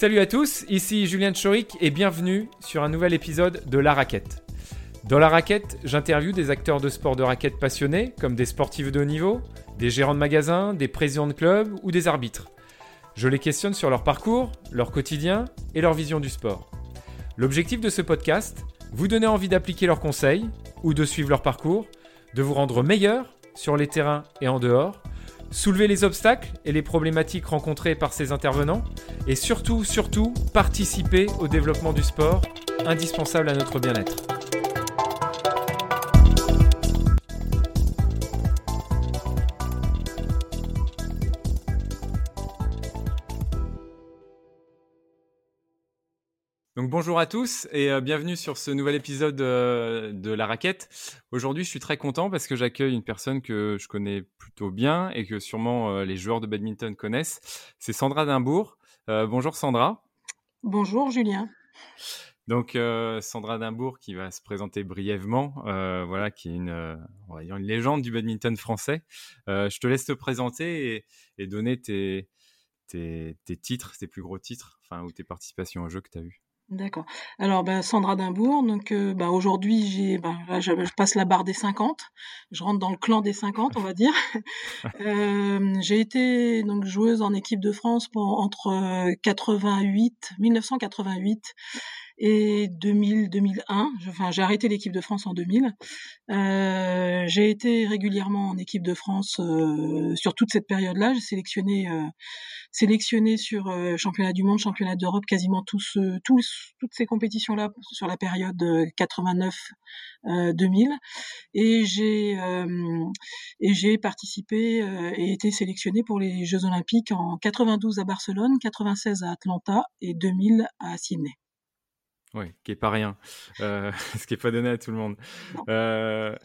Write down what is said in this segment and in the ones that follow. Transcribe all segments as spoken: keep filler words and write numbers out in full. Salut à tous, ici Julien Tchoryk et bienvenue sur un nouvel épisode de La Raquette. Dans La Raquette, j'interviewe des acteurs de sport de raquette passionnés, comme des sportifs de haut niveau, des gérants de magasins, des présidents de clubs ou des arbitres. Je les questionne sur leur parcours, leur quotidien et leur vision du sport. L'objectif de ce podcast, vous donner envie d'appliquer leurs conseils ou de suivre leur parcours, de vous rendre meilleur sur les terrains et en dehors, soulever les obstacles et les problématiques rencontrées par ces intervenants et surtout, surtout, participer au développement du sport, indispensable à notre bien-être. Donc bonjour à tous et euh, bienvenue sur ce nouvel épisode euh, de La Raquette. Aujourd'hui, je suis très content parce que j'accueille une personne que je connais plutôt bien et que sûrement euh, les joueurs de badminton connaissent. C'est Sandra Dimbourg. Euh, bonjour Sandra. Bonjour Julien. Donc euh, Sandra Dimbourg qui va se présenter brièvement, euh, voilà, qui est une, euh, on va dire une légende du badminton français. Euh, je te laisse te présenter et, et donner tes, tes, tes titres, tes plus gros titres, enfin ou tes participations aux jeux que tu as eues. D'accord. Alors, ben, Sandra Dimbourg, donc, euh, ben, aujourd'hui, j'ai, ben, là, je, je passe la barre des cinquante. Je rentre dans le clan des cinquante, on va dire. Euh, j'ai été, donc, joueuse en équipe de France pour, entre quatre-vingt-huit, mille neuf cent quatre-vingt-huit et deux mille, deux mille un. Je, enfin, j'ai arrêté l'équipe de France en deux mille. Euh, j'ai été régulièrement en équipe de France, euh, sur toute cette période-là. J'ai sélectionné, euh, sélectionné sur euh, championnat du monde, championnat d'Europe, quasiment tous, euh, tous, toutes ces compétitions-là sur la période quatre-vingt-neuf à deux mille. Et j'ai, euh, et j'ai participé euh, et été sélectionnée pour les Jeux Olympiques en quatre-vingt-douze à Barcelone, quatre-vingt-seize à Atlanta et deux mille à Sydney. Oui, qui n'est pas rien, euh, ce qui n'est pas donné à tout le monde. Euh,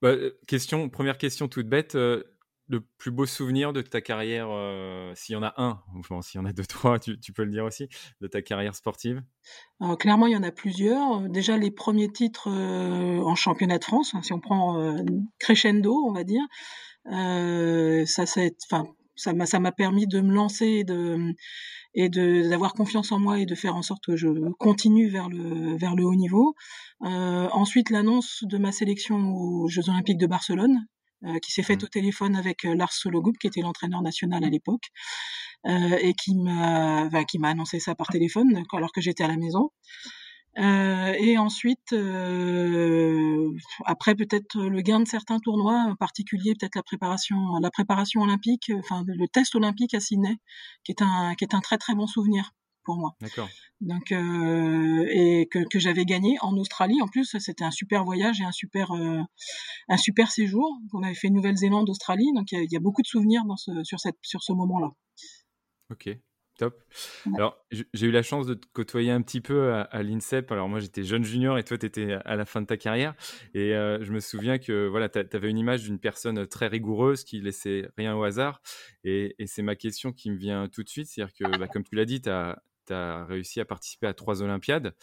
bah, question, première question toute bête, euh, le plus beau souvenir de ta carrière, euh, s'il y en a un, enfin, s'il y en a deux, trois, tu, tu peux le dire aussi, de ta carrière sportive? Alors, clairement, il y en a plusieurs. Déjà, les premiers titres euh, en championnat de France, hein, si on prend euh, crescendo, on va dire, euh, ça, ça a été, enfin, ça m'a, ça m'a permis de me lancer et de, et de, d'avoir confiance en moi et de faire en sorte que je continue vers le, vers le haut niveau. Euh, ensuite, l'annonce de ma sélection aux Jeux Olympiques de Barcelone, euh, qui s'est faite au téléphone avec Lars Sologoub, qui était l'entraîneur national à l'époque, euh, et qui m'a, enfin, qui m'a annoncé ça par téléphone, alors que j'étais à la maison. Euh, et ensuite, euh, après peut-être le gain de certains tournois, en particulier peut-être la préparation, la préparation olympique, enfin le test olympique à Sydney, qui est un, qui est un très très bon souvenir pour moi. D'accord. Donc euh, et que que j'avais gagné en Australie. En plus, c'était un super voyage et un super euh, un super séjour. On avait fait Nouvelle-Zélande, Australie. Donc il y, y a beaucoup de souvenirs dans ce sur cette sur ce moment-là. Ok. Top. Alors, j'ai eu la chance de te côtoyer un petit peu à, à l'INSEP. Alors, moi, j'étais jeune junior et toi, tu étais à la fin de ta carrière. Et euh, je me souviens que voilà, tu avais une image d'une personne très rigoureuse qui laissait rien au hasard. Et, et c'est ma question qui me vient tout de suite. C'est-à-dire que, bah, comme tu l'as dit, tu as réussi à participer à trois Olympiades.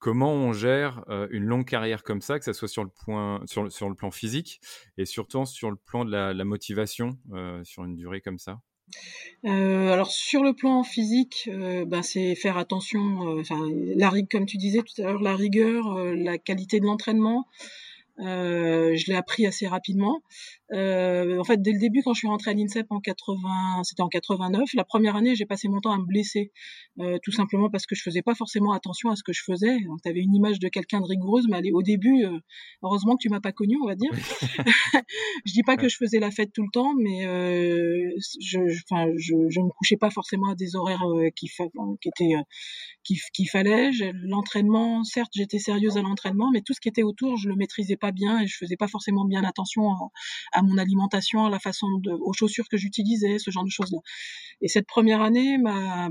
Comment on gère euh, une longue carrière comme ça, que ça soit sur le, point, sur, le, sur le plan physique et surtout sur le plan de la, la motivation euh, sur une durée comme ça? Euh, alors sur le plan physique, euh, ben c'est faire attention. Euh, enfin, la rigueur, comme tu disais tout à l'heure, la rigueur, euh, la qualité de l'entraînement. Euh, je l'ai appris assez rapidement. Euh, en fait, dès le début, quand je suis rentrée à l'INSEP en quatre-vingts, c'était en quatre-vingt-neuf. La première année, j'ai passé mon temps à me blesser, euh, tout simplement parce que je faisais pas forcément attention à ce que je faisais. Tu avais une image de quelqu'un de rigoureuse, mais allez, au début, euh, heureusement que tu m'as pas connue, on va dire. Je dis pas que je faisais la fête tout le temps, mais euh, je, je, enfin, je, je me couchais pas forcément à des horaires euh, qui, fa... qui étaient, euh, qui, qui fallait. L'entraînement, certes, j'étais sérieuse à l'entraînement, mais tout ce qui était autour, je le maîtrisais pas bien et je faisais pas forcément bien attention à, à mon alimentation, à la façon de, aux chaussures que j'utilisais, ce genre de choses-là. Et cette première année m'a,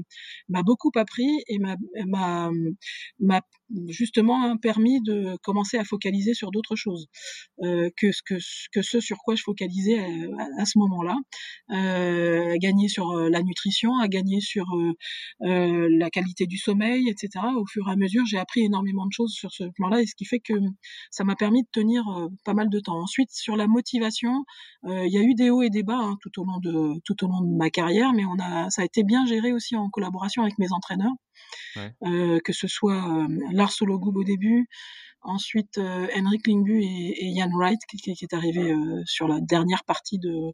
m'a beaucoup appris et m'a, m'a, m'a justement un permis de commencer à focaliser sur d'autres choses euh, que, que, que ce sur quoi je focalisais à, à, à ce moment-là, euh, à gagner sur la nutrition, à gagner sur euh, euh, la qualité du sommeil, et cetera. Au fur et à mesure, j'ai appris énormément de choses sur ce plan-là, et ce qui fait que ça m'a permis de tenir euh, pas mal de temps. Ensuite, sur la motivation, euh, il y a eu des hauts et des bas hein, tout au long de, tout au long de ma carrière, mais on a, ça a été bien géré aussi en collaboration avec mes entraîneurs. Ouais. Euh, que ce soit euh, Lars Sologoub au début, ensuite euh, Henrik Lyngbo et, et Ian Wright qui, qui est arrivé euh, sur la dernière partie de,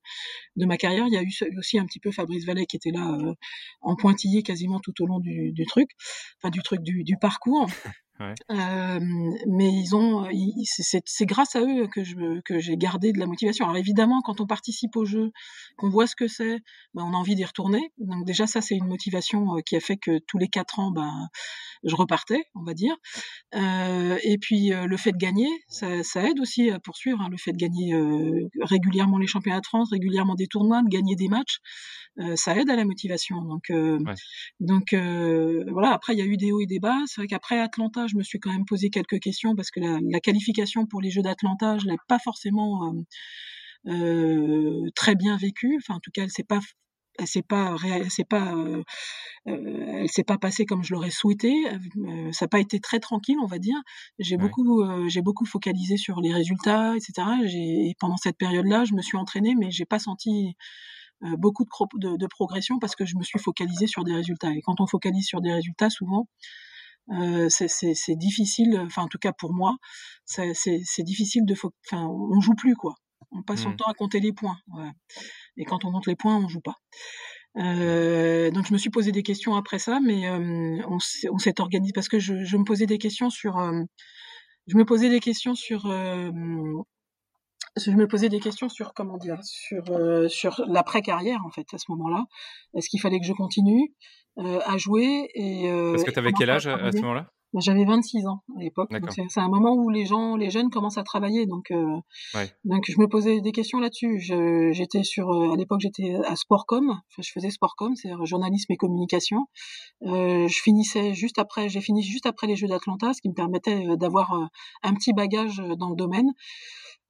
de ma carrière. Il y a eu aussi un petit peu Fabrice Vallet qui était là euh, en pointillé quasiment tout au long du, du truc, enfin du truc du, du parcours. Ouais. Euh, mais ils ont, ils, c'est, c'est grâce à eux que je que j'ai gardé de la motivation. Alors évidemment, quand on participe au jeu, qu'on voit ce que c'est, ben on a envie d'y retourner. Donc déjà ça, c'est une motivation qui a fait que tous les quatre ans, ben je repartais, on va dire. Euh, et puis euh, le fait de gagner, ça, ça aide aussi à poursuivre. Hein, le fait de gagner euh, régulièrement les championnats de France, régulièrement des tournois, de gagner des matchs, euh, ça aide à la motivation. Donc euh, ouais. donc euh, voilà. Après, il y a eu des hauts et des bas. C'est vrai qu'après Atlanta, je me suis quand même posé quelques questions parce que la, la qualification pour les Jeux d'Atlanta, je l'ai pas forcément euh, euh, très bien vécue. Enfin, en tout cas, elle s'est pas, elle s'est pas, elle s'est pas, euh, elle s'est pas passée comme je l'aurais souhaité. Euh, ça n'a pas été très tranquille, on va dire. J'ai ouais. beaucoup, euh, j'ai beaucoup focalisé sur les résultats, et cetera. J'ai, et pendant cette période-là, je me suis entraînée, mais j'ai pas senti euh, beaucoup de, pro- de, de progression parce que je me suis focalisée sur des résultats. Et quand on focalise sur des résultats, souvent. Euh, c'est, c'est, c'est difficile, enfin en tout cas pour moi, c'est, c'est, c'est difficile de, fo- enfin on joue plus quoi, on passe son mmh. temps à compter les points, ouais. Et quand on compte les points, on joue pas. Euh, donc je me suis posé des questions après ça, mais euh, on, on s'est organisé parce que je, je me posais des questions sur, euh, je me posais des questions sur, euh, je me posais des questions sur comment dire, sur euh, sur l'après-carrière en fait à ce moment-là. Est-ce qu'il fallait que je continue? Euh, à jouer et euh, parce que t'avais quel âge à, à ce moment-là? Ben, j'avais vingt-six ans à l'époque. Donc c'est, c'est un moment où les gens, les jeunes commencent à travailler, donc euh, ouais. donc je me posais des questions là-dessus. Je, j'étais sur, à l'époque j'étais à Sportcom, enfin, je faisais Sportcom, c'est-à-dire journalisme et communication. Euh, je finissais juste après, j'ai fini juste après les Jeux d'Atlanta, ce qui me permettait d'avoir un petit bagage dans le domaine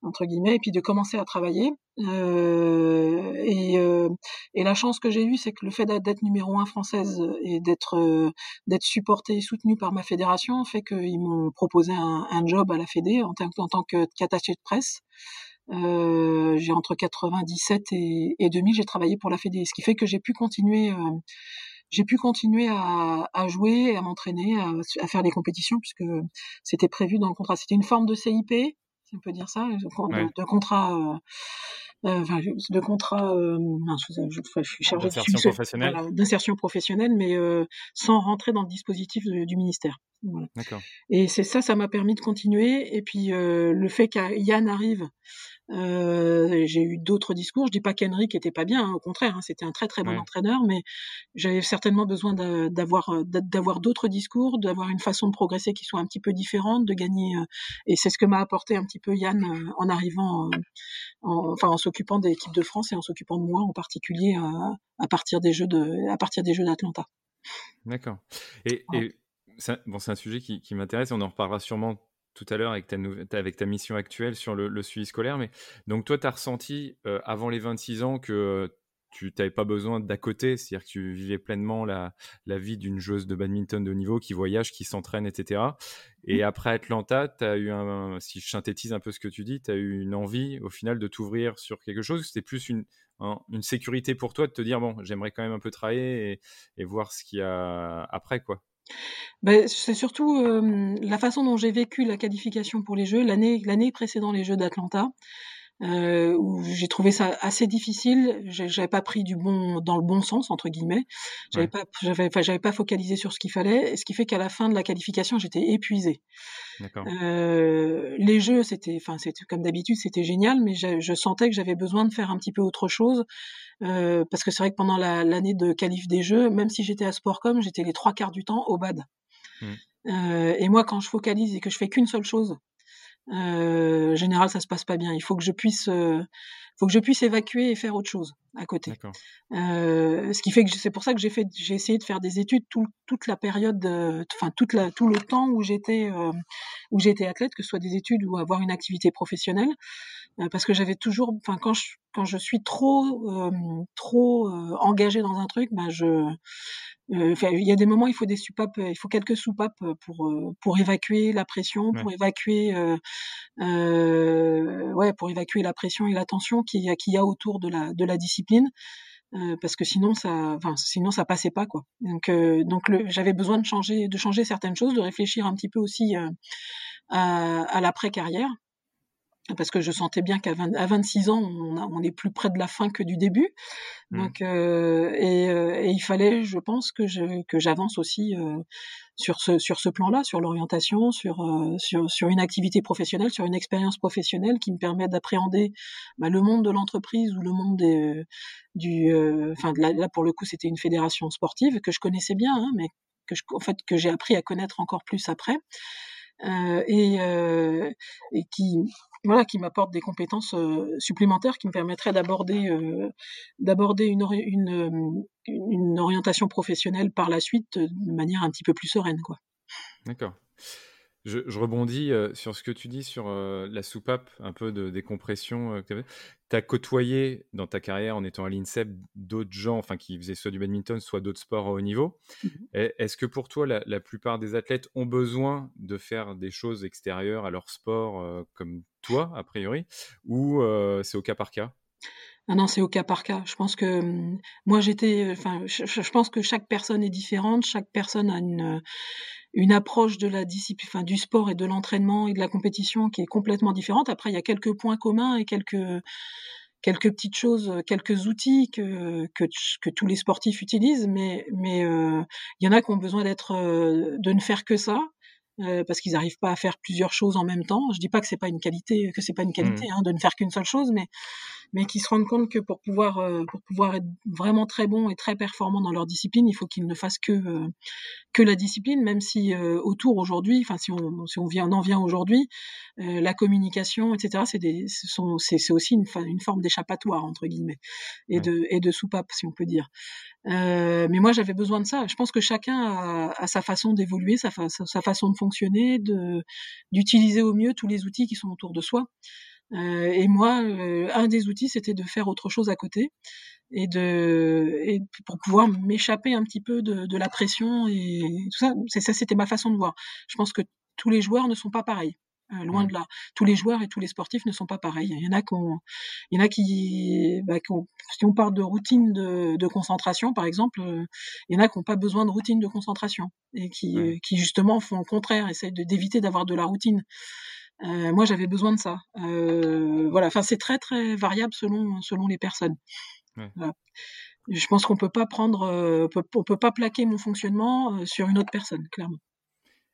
entre guillemets, et puis de commencer à travailler. Euh, et, euh, et la chance que j'ai eue, c'est que le fait d'être numéro un française et d'être euh, d'être supportée et soutenue par ma fédération fait qu'ils m'ont proposé un, un job à la Fédé en, t- en tant que qu'attaché de presse. Euh, j'ai entre quatre-vingt-dix-sept et, et deux mille, j'ai travaillé pour la Fédé, ce qui fait que j'ai pu continuer. Euh, j'ai pu continuer à, à jouer, à m'entraîner, à, à faire les compétitions puisque c'était prévu dans le contrat. C'était une forme de C I P. On peut dire ça, de contrat, de contrat, je suis chargée d'insertion professionnelle, voilà, d'insertion professionnelle, mais euh, sans rentrer dans le dispositif de, du ministère. Voilà. D'accord. Et c'est ça, ça m'a permis de continuer. Et puis euh, le fait qu'Yann arrive, euh, j'ai eu d'autres discours. Je dis pas qu'Henrik était pas bien, hein, au contraire, hein, c'était un très très bon ouais. entraîneur, mais j'avais certainement besoin d'a, d'avoir d'avoir d'autres discours, d'avoir une façon de progresser qui soit un petit peu différente, de gagner. Euh, et c'est ce que m'a apporté un petit peu Yann euh, en arrivant, euh, en, enfin en s'occupant des équipes de France et en s'occupant de moi en particulier euh, à partir des jeux de à partir des jeux d'Atlanta. D'accord. Et, voilà. et... C'est, bon, c'est un sujet qui, qui m'intéresse, on en reparlera sûrement tout à l'heure avec ta, avec ta mission actuelle sur le, le suivi scolaire, mais donc toi tu as ressenti euh, avant les vingt-six ans que euh, tu n'avais pas besoin d'à côté, c'est-à-dire que tu vivais pleinement la, la vie d'une joueuse de badminton de haut niveau qui voyage, qui s'entraîne, et cetera. Et après Atlanta, tu as eu, un, si je synthétise un peu ce que tu dis, tu as eu une envie au final de t'ouvrir sur quelque chose, c'était plus une, un, une sécurité pour toi de te dire bon, j'aimerais quand même un peu travailler et, et voir ce qu'il y a après quoi. Ben, c'est surtout euh, la façon dont j'ai vécu la qualification pour les Jeux, l'année, l'année précédant les Jeux d'Atlanta, euh, où j'ai trouvé ça assez difficile. J'ai, j'avais pas pris du bon, dans le bon sens, entre guillemets. J'avais ouais. pas, j'avais, enfin, j'avais pas focalisé sur ce qu'il fallait, et ce qui fait qu'à la fin de la qualification, j'étais épuisée. D'accord. Euh, les Jeux, c'était, enfin, c'était comme d'habitude, c'était génial, mais je, je sentais que j'avais besoin de faire un petit peu autre chose. Euh, parce que c'est vrai que pendant la, l'année de qualif des Jeux, même si j'étais à Sportcom, j'étais les trois quarts du temps au bad. Mmh. Euh, et moi, quand je focalise et que je fais qu'une seule chose, Euh, général, ça se passe pas bien. Il faut que je puisse, euh, faut que je puisse évacuer et faire autre chose à côté. Euh, ce qui fait que je, c'est pour ça que j'ai fait, j'ai essayé de faire des études tout, toute la période, enfin euh, toute la, tout le temps où j'étais, euh, où j'étais athlète, que ce soit des études ou avoir une activité professionnelle, euh, parce que j'avais toujours, enfin quand je, quand je suis trop, euh, trop euh, engagée dans un truc, ben je Euh, il y a des moments, il faut des soupapes, il faut quelques soupapes pour pour évacuer la pression, ouais. pour évacuer, euh, euh, ouais, pour évacuer la pression et la tension qu'il y a, qu'il y a autour de la de la discipline, euh, parce que sinon ça, enfin sinon ça passait pas quoi. Donc euh, donc le, j'avais besoin de changer de changer certaines choses, de réfléchir un petit peu aussi euh, à, à l'après-carrière. Parce que je sentais bien qu'à vingt, à vingt-six ans, on, a, on est plus près de la fin que du début. Donc, mmh. euh, et, euh, et il fallait, je pense, que, je, que j'avance aussi euh, sur ce, sur ce plan-là, sur l'orientation, sur, euh, sur, sur une activité professionnelle, sur une expérience professionnelle qui me permet d'appréhender bah, le monde de l'entreprise ou le monde des, du, enfin, euh, là pour le coup, c'était une fédération sportive que je connaissais bien, hein, mais que je, en fait, que j'ai appris à connaître encore plus après, euh, et, euh, et qui Voilà, qui m'apporte des compétences euh, supplémentaires qui me permettraient d'aborder, euh, d'aborder une, ori- une, une orientation professionnelle par la suite euh, de manière un petit peu plus sereine, quoi. D'accord. Je, je rebondis euh, sur ce que tu dis sur euh, la soupape, un peu de décompression. Euh, tu as côtoyé dans ta carrière, en étant à l'INSEP, d'autres gens enfin, qui faisaient soit du badminton, soit d'autres sports à haut niveau. Mm-hmm. Est-ce que pour toi, la, la plupart des athlètes ont besoin de faire des choses extérieures à leur sport, euh, comme toi, a priori, ou euh, c'est au cas par cas ? Ah non, c'est au cas par cas. Je pense que moi j'étais, enfin, je, je pense que chaque personne est différente, chaque personne a une une approche de la discipline, enfin, du sport et de l'entraînement et de la compétition qui est complètement différente. Après, il y a quelques points communs et quelques quelques petites choses, quelques outils que que, que tous les sportifs utilisent, mais mais euh, il y en a qui ont besoin d'être, euh, de ne faire que ça. Euh, parce qu'ils n'arrivent pas à faire plusieurs choses en même temps. Je dis pas que c'est pas une qualité, que c'est pas une qualité, mmh. hein, de ne faire qu'une seule chose, mais mais qu'ils se rendent compte que pour pouvoir euh, pour pouvoir être vraiment très bon et très performant dans leur discipline, il faut qu'ils ne fassent que euh, que la discipline, même si euh, autour aujourd'hui, enfin si on si on vient on en vient aujourd'hui, euh, la communication, et cetera. C'est des ce sont c'est c'est aussi une, une forme d'échappatoire entre guillemets et mmh. de et de soupape si on peut dire. Euh, mais moi j'avais besoin de ça. Je pense que chacun a, a sa façon d'évoluer, sa, fa- sa façon de fonctionner, de, d'utiliser au mieux tous les outils qui sont autour de soi. Euh, et moi, euh, un des outils, c'était de faire autre chose à côté et de et pour pouvoir m'échapper un petit peu de, de la pression et tout ça. C'est, ça, c'était ma façon de voir. Je pense que tous les joueurs ne sont pas pareils. Euh, loin mmh. de là. Tous les joueurs et tous les sportifs ne sont pas pareils. Il y en a, qu'on, il y en a qui, bah, qu'on, si on parle de routine de, de concentration, par exemple, euh, il y en a qui n'ont pas besoin de routine de concentration et qui, mmh. euh, qui justement font le contraire, essayent de, d'éviter d'avoir de la routine. Euh, moi, j'avais besoin de ça. Euh, voilà. Enfin, c'est très, très variable selon, selon les personnes. Mmh. Voilà. Je pense qu'on peut pas prendre, euh, on peut, on peut pas plaquer mon fonctionnement euh, sur une autre personne, clairement.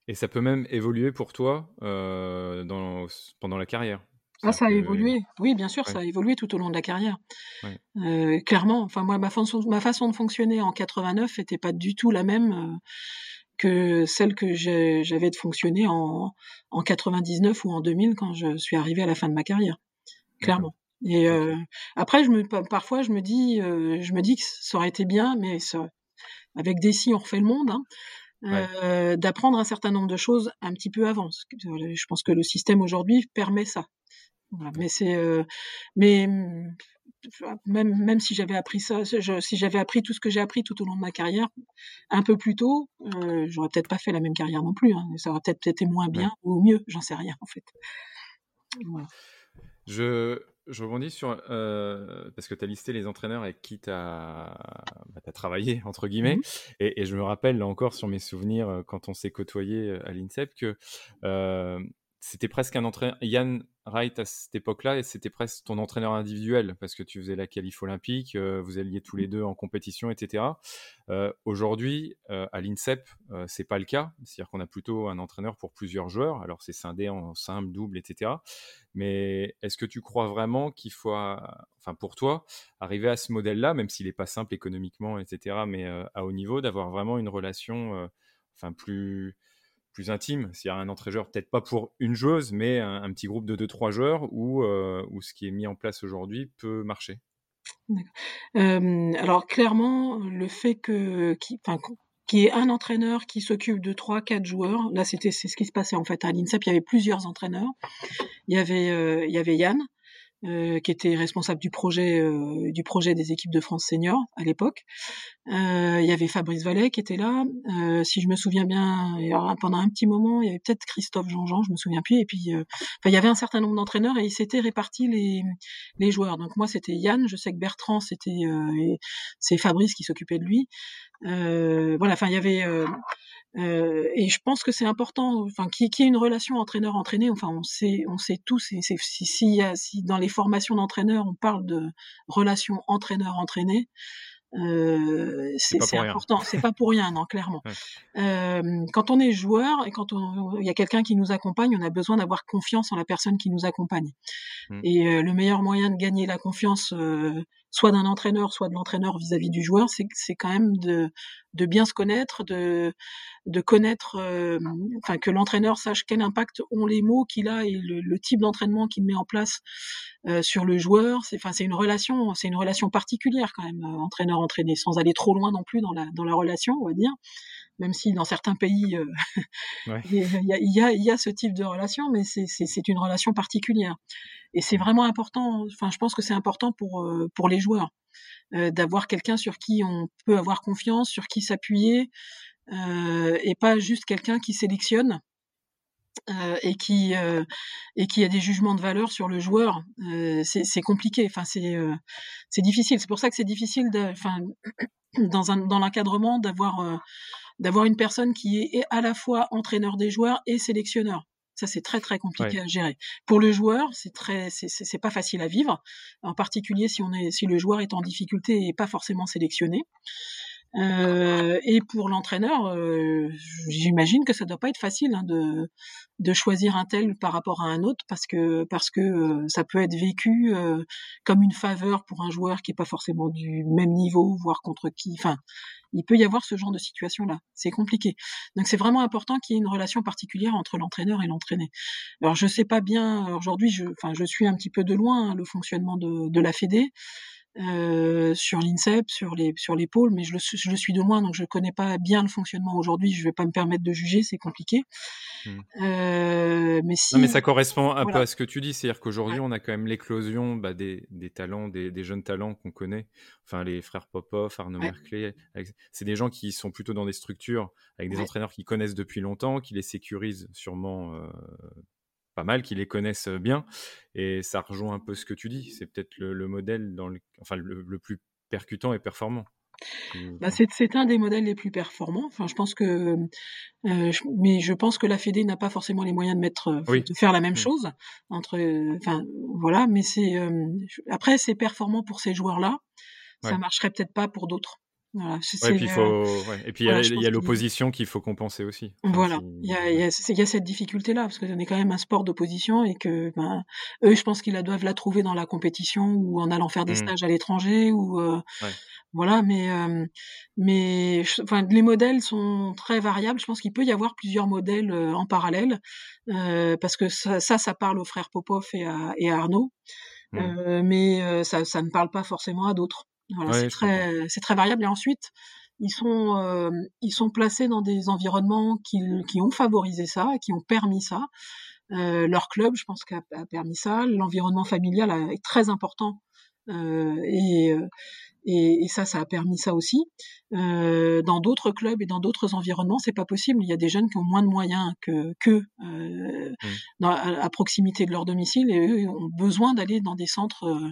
Et ça peut même évoluer pour toi euh, dans, pendant la carrière. Ça ah, ça a évolué. Évoluer. Oui, bien sûr, ouais. Ça a évolué tout au long de la carrière. Ouais. Euh, clairement, enfin moi, ma façon, ma façon de fonctionner en quatre-vingt-neuf n'était pas du tout la même euh, que celle que j'ai, j'avais de fonctionner en, en quatre-vingt-dix-neuf ou en deux mille quand je suis arrivée à la fin de ma carrière. Clairement. D'accord. Et euh, okay. Après, je me, parfois, je me dis, euh, je me dis que ça aurait été bien, mais ça, avec des si, on refait le monde. Hein. Ouais. Euh, d'apprendre un certain nombre de choses un petit peu avant. Je pense que le système aujourd'hui permet ça. Voilà. Mais c'est, euh, mais même même si j'avais appris ça, je, si j'avais appris tout ce que j'ai appris tout au long de ma carrière un peu plus tôt, euh, j'aurais peut-être pas fait la même carrière non plus. Hein. Ça aurait peut-être été moins bien ouais. ou mieux, j'en sais rien en fait. Voilà. Je Je rebondis sur, euh, parce que tu as listé les entraîneurs avec qui tu as bah, travaillé, entre guillemets, mmh. et, et je me rappelle, là encore, sur mes souvenirs, quand on s'est côtoyé à l'INSEP, que euh, c'était presque un entraîneur, Ian Wright à cette époque-là, et c'était presque ton entraîneur individuel, parce que tu faisais la qualif olympique, euh, vous alliez tous les deux en compétition, et cetera. Euh, aujourd'hui, euh, à l'INSEP, euh, c'est pas le cas, c'est-à-dire qu'on a plutôt un entraîneur pour plusieurs joueurs, alors c'est scindé en simple, double, et cetera. Mais est-ce que tu crois vraiment qu'il faut, enfin pour toi, arriver à ce modèle-là, même s'il n'est pas simple économiquement, et cetera, mais euh, à haut niveau, d'avoir vraiment une relation euh, enfin plus, plus intime, c'est-à-dire un entraîneur peut-être pas pour une joueuse, mais un, un petit groupe de deux trois joueurs où, euh, où ce qui est mis en place aujourd'hui peut marcher. D'accord. Euh, alors clairement, le fait que, qui, enfin, qu'il y ait un entraîneur qui s'occupe de trois quatre joueurs, là c'était c'est ce qui se passait en fait à l'INSEP, il y avait plusieurs entraîneurs, il y avait, euh, il y avait Yann, Euh, qui était responsable du projet euh, du projet des équipes de France seniors à l'époque. Euh, il y avait Fabrice Vallet qui était là. Euh, si je me souviens bien, pendant un petit moment, il y avait peut-être Christophe Jean-Jean, je me souviens plus. Et puis, euh, enfin, il y avait un certain nombre d'entraîneurs et ils s'étaient répartis les les joueurs. Donc moi, c'était Yann. Je sais que Bertrand, c'était euh, et c'est Fabrice qui s'occupait de lui. Euh, voilà. Enfin, il y avait. Euh, Euh, et je pense que c'est important, enfin, qu'il y ait une relation entraîneur-entraîné. Enfin, on sait, on sait tous. Et c'est, si, si, si dans les formations d'entraîneurs, on parle de relation entraîneur-entraîné, euh, c'est, c'est, c'est important. Rien. C'est pas pour rien, non, clairement. Ouais. Euh, quand on est joueur et quand il y a quelqu'un qui nous accompagne, on a besoin d'avoir confiance en la personne qui nous accompagne. Mmh. Et euh, le meilleur moyen de gagner la confiance, euh, soit d'un entraîneur, soit de l'entraîneur vis-à-vis du joueur, c'est c'est quand même de de bien se connaître, de de connaître, euh, enfin que l'entraîneur sache quel impact ont les mots qu'il a et le, le type d'entraînement qu'il met en place euh, sur le joueur. C'est enfin c'est une relation, c'est une relation particulière quand même, euh, entraîneur-entraîné, sans aller trop loin non plus dans la dans la relation, on va dire. Même si dans certains pays euh, ouais. il y a, il y a, il y a ce type de relation, mais c'est, c'est, c'est une relation particulière. Et c'est vraiment important. Enfin, je pense que c'est important pour euh, pour les joueurs euh, d'avoir quelqu'un sur qui on peut avoir confiance, sur qui s'appuyer, euh, et pas juste quelqu'un qui sélectionne euh, et qui euh, et qui a des jugements de valeur sur le joueur. Euh, c'est, c'est compliqué. Enfin, c'est euh, c'est difficile. C'est pour ça que c'est difficile. Enfin, dans un dans l'encadrement, d'avoir euh, d'avoir une personne qui est à la fois entraîneur des joueurs et sélectionneur. Ça, c'est très, très compliqué ouais. à gérer. Pour le joueur, c'est très, c'est, c'est, c'est pas facile à vivre, en particulier si on est, si le joueur est en difficulté et pas forcément sélectionné. Euh, et pour l'entraîneur, euh, j'imagine que ça doit pas être facile hein, de de choisir un tel par rapport à un autre, parce que parce que euh, ça peut être vécu euh, comme une faveur pour un joueur qui est pas forcément du même niveau, voire contre qui. Enfin, il peut y avoir ce genre de situation là. C'est compliqué. Donc c'est vraiment important qu'il y ait une relation particulière entre l'entraîneur et l'entraîné. Alors je sais pas bien aujourd'hui. Je, enfin, je suis un petit peu de loin hein, le fonctionnement de de la Fédé. Euh, sur l'INSEP, sur les sur les pôles, mais je le je le suis de loin, donc je connais pas bien le fonctionnement aujourd'hui. Je vais pas me permettre de juger, c'est compliqué. Mmh. Euh, mais si. Non, mais ça correspond un voilà. peu à ce que tu dis, c'est-à-dire qu'aujourd'hui ouais. on a quand même l'éclosion bah, des des talents, des des jeunes talents qu'on connaît. Enfin, les frères Popoff, Arnaud ouais. Merclé, c'est des gens qui sont plutôt dans des structures avec des ouais. entraîneurs qui connaissent depuis longtemps, qui les sécurisent sûrement. Euh... pas mal, qui les connaissent bien, et ça rejoint un peu ce que tu dis, c'est peut-être le, le modèle dans le, enfin, le, le plus percutant et performant. Bah, c'est, c'est un des modèles les plus performants. Enfin, je pense que, euh, je, mais je pense que la Fédé n'a pas forcément les moyens de mettre, oui. de faire la même oui. chose entre, enfin, voilà. Mais c'est euh, après c'est performant pour ces joueurs-là, ouais. ça marcherait peut-être pas pour d'autres. Voilà, c'est, ouais, et puis il euh, ouais. voilà, y, y a l'opposition qu'il faut compenser aussi. Enfin, voilà, il y, y, y a cette difficulté-là, parce que on est quand même un sport d'opposition et que ben, eux, je pense qu'ils la doivent la trouver dans la compétition ou en allant faire des mmh. stages à l'étranger. Ou, euh, ouais. Voilà, mais, euh, mais je, enfin, les modèles sont très variables. Je pense qu'il peut y avoir plusieurs modèles euh, en parallèle, euh, parce que ça, ça, ça parle aux frères Popov et à, et à Arnaud, mmh. euh, mais euh, ça, ça ne parle pas forcément à d'autres. Voilà, ouais, c'est très, c'est très variable. Et ensuite, ils sont, euh, ils sont placés dans des environnements qui, qui ont favorisé ça, qui ont permis ça. Euh, leur club, je pense, qu'a a permis ça. L'environnement familial a, est très important. Euh, et, et, et ça, ça a permis ça aussi. Euh, dans d'autres clubs et dans d'autres environnements, c'est pas possible. Il y a des jeunes qui ont moins de moyens que qu'eux euh, mmh. dans, à, à proximité de leur domicile, et eux ont besoin d'aller dans des centres, euh,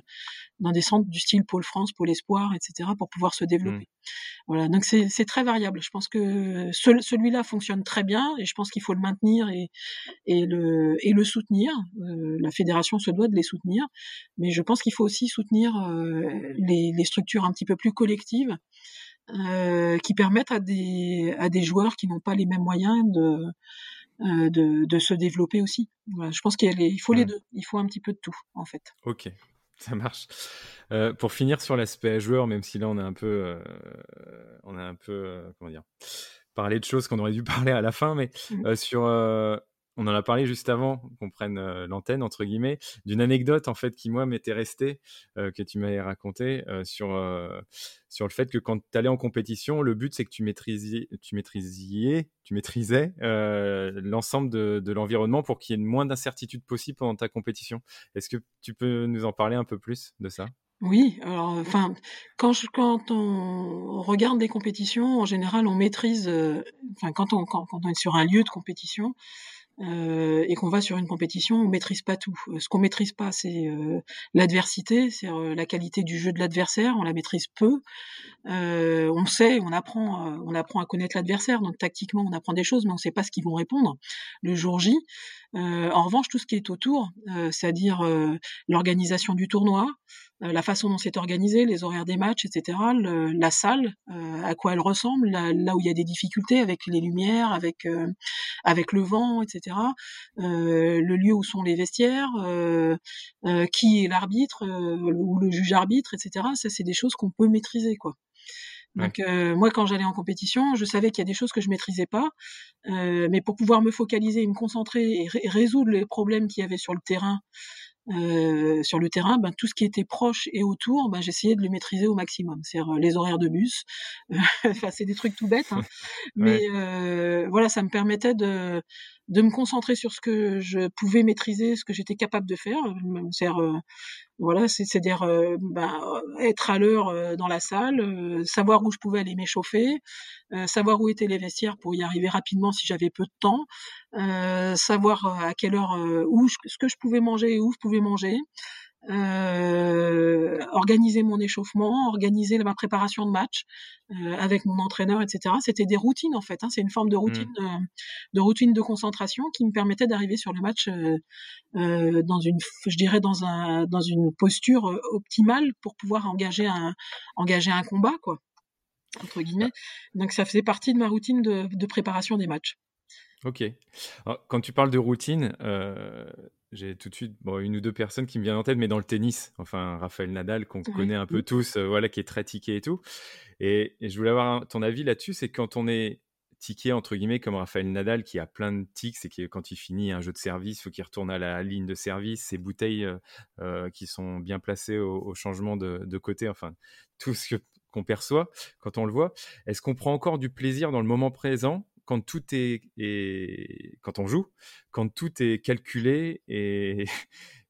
dans des centres du style Pôle France, Pôle Espoir, et cetera, pour pouvoir se développer. Mmh. Voilà. Donc c'est, c'est très variable. Je pense que ce, celui-là fonctionne très bien, et je pense qu'il faut le maintenir et et le et le soutenir. Euh, la fédération se doit de les soutenir, mais je pense qu'il faut aussi soutenir euh, les, les structures un petit peu plus collectives. Euh, qui permettent à des à des joueurs qui n'ont pas les mêmes moyens de euh, de, de se développer aussi. Voilà, je pense qu'il y a les, il faut les mmh. deux, il faut un petit peu de tout en fait. Ok, ça marche. Euh, pour finir sur l'aspect joueur, même si là on a un peu euh, on a un peu euh, comment dire. parler de choses qu'on aurait dû parler à la fin, mais euh, sur... Euh, on en a parlé juste avant qu'on prenne euh, l'antenne, entre guillemets, d'une anecdote, en fait, qui, moi, m'était restée, euh, que tu m'avais racontée, euh, sur, euh, sur le fait que quand tu allais en compétition, le but, c'est que tu maîtrisais, tu maîtrisais, tu maîtrisais euh, l'ensemble de, de l'environnement pour qu'il y ait le moins d'incertitudes possible pendant ta compétition. Est-ce que tu peux nous en parler un peu plus de ça ? Oui, alors, enfin, quand, je, quand on regarde des compétitions, en général, on maîtrise, enfin, euh, quand on, quand, quand on est sur un lieu de compétition, Euh, et qu'on va sur une compétition, on maîtrise pas tout. Ce qu'on maîtrise pas, c'est euh, l'adversité, c'est euh, la qualité du jeu de l'adversaire. On la maîtrise peu. Euh, on sait, on apprend, euh, on apprend à connaître l'adversaire. Donc tactiquement, on apprend des choses, mais on sait pas ce qu'ils vont répondre le jour J. Euh, en revanche, tout ce qui est autour, euh, c'est-à-dire euh, l'organisation du tournoi, euh, la façon dont c'est organisé, les horaires des matchs, et cetera, le, la salle, euh, à quoi elle ressemble, là, là où il y a des difficultés avec les lumières, avec euh, avec le vent, et cetera. Euh, le lieu où sont les vestiaires, euh, euh, qui est l'arbitre euh, ou le juge arbitre, et cetera. Ça, c'est des choses qu'on peut maîtriser, quoi. Donc euh, moi, quand j'allais en compétition, je savais qu'il y a des choses que je maîtrisais pas, euh, mais pour pouvoir me focaliser, me concentrer et ré- résoudre les problèmes qu'il y avait sur le terrain, euh, sur le terrain, ben tout ce qui était proche et autour, ben j'essayais de le maîtriser au maximum. C'est-à-dire les horaires de bus, euh, enfin c'est des trucs tout bêtes, hein. Mais ouais. euh, voilà, ça me permettait de de me concentrer sur ce que je pouvais maîtriser, ce que j'étais capable de faire. C'est-à-dire, euh, voilà, c'est, c'est-à-dire euh, bah, être à l'heure euh, dans la salle, euh, savoir où je pouvais aller m'échauffer, euh, savoir où étaient les vestiaires pour y arriver rapidement si j'avais peu de temps, euh, savoir à quelle heure, euh, où je, ce que je pouvais manger et où je pouvais manger, euh, organiser mon échauffement, organiser ma préparation de match euh, avec mon entraîneur, et cetera. C'était des routines en fait, hein, c'est une forme de routine, mmh. de, de routine de concentration qui me permettait d'arriver sur le match euh, euh, dans une, je dirais dans un, dans une posture euh, optimale pour pouvoir engager un, engager un combat quoi, entre guillemets. Donc ça faisait partie de ma routine de, de préparation des matchs. Ok. Alors, quand tu parles de routine, euh, j'ai tout de suite bon, une ou deux personnes qui me viennent en tête, mais dans le tennis, enfin Raphaël Nadal qu'on oui. connaît un peu tous, euh, voilà, qui est très tiqué et tout. Et, et je voulais avoir ton avis là-dessus, c'est quand on est tiqué entre guillemets comme Raphaël Nadal qui a plein de tics, c'est que quand il finit un jeu de service, il faut qu'il retourne à la ligne de service, ses bouteilles euh, euh, qui sont bien placées au, au changement de, de côté, enfin tout ce que, qu'on perçoit quand on le voit. Est-ce qu'on prend encore du plaisir dans le moment présent? Quand tout est, est, quand on joue, quand tout est calculé et,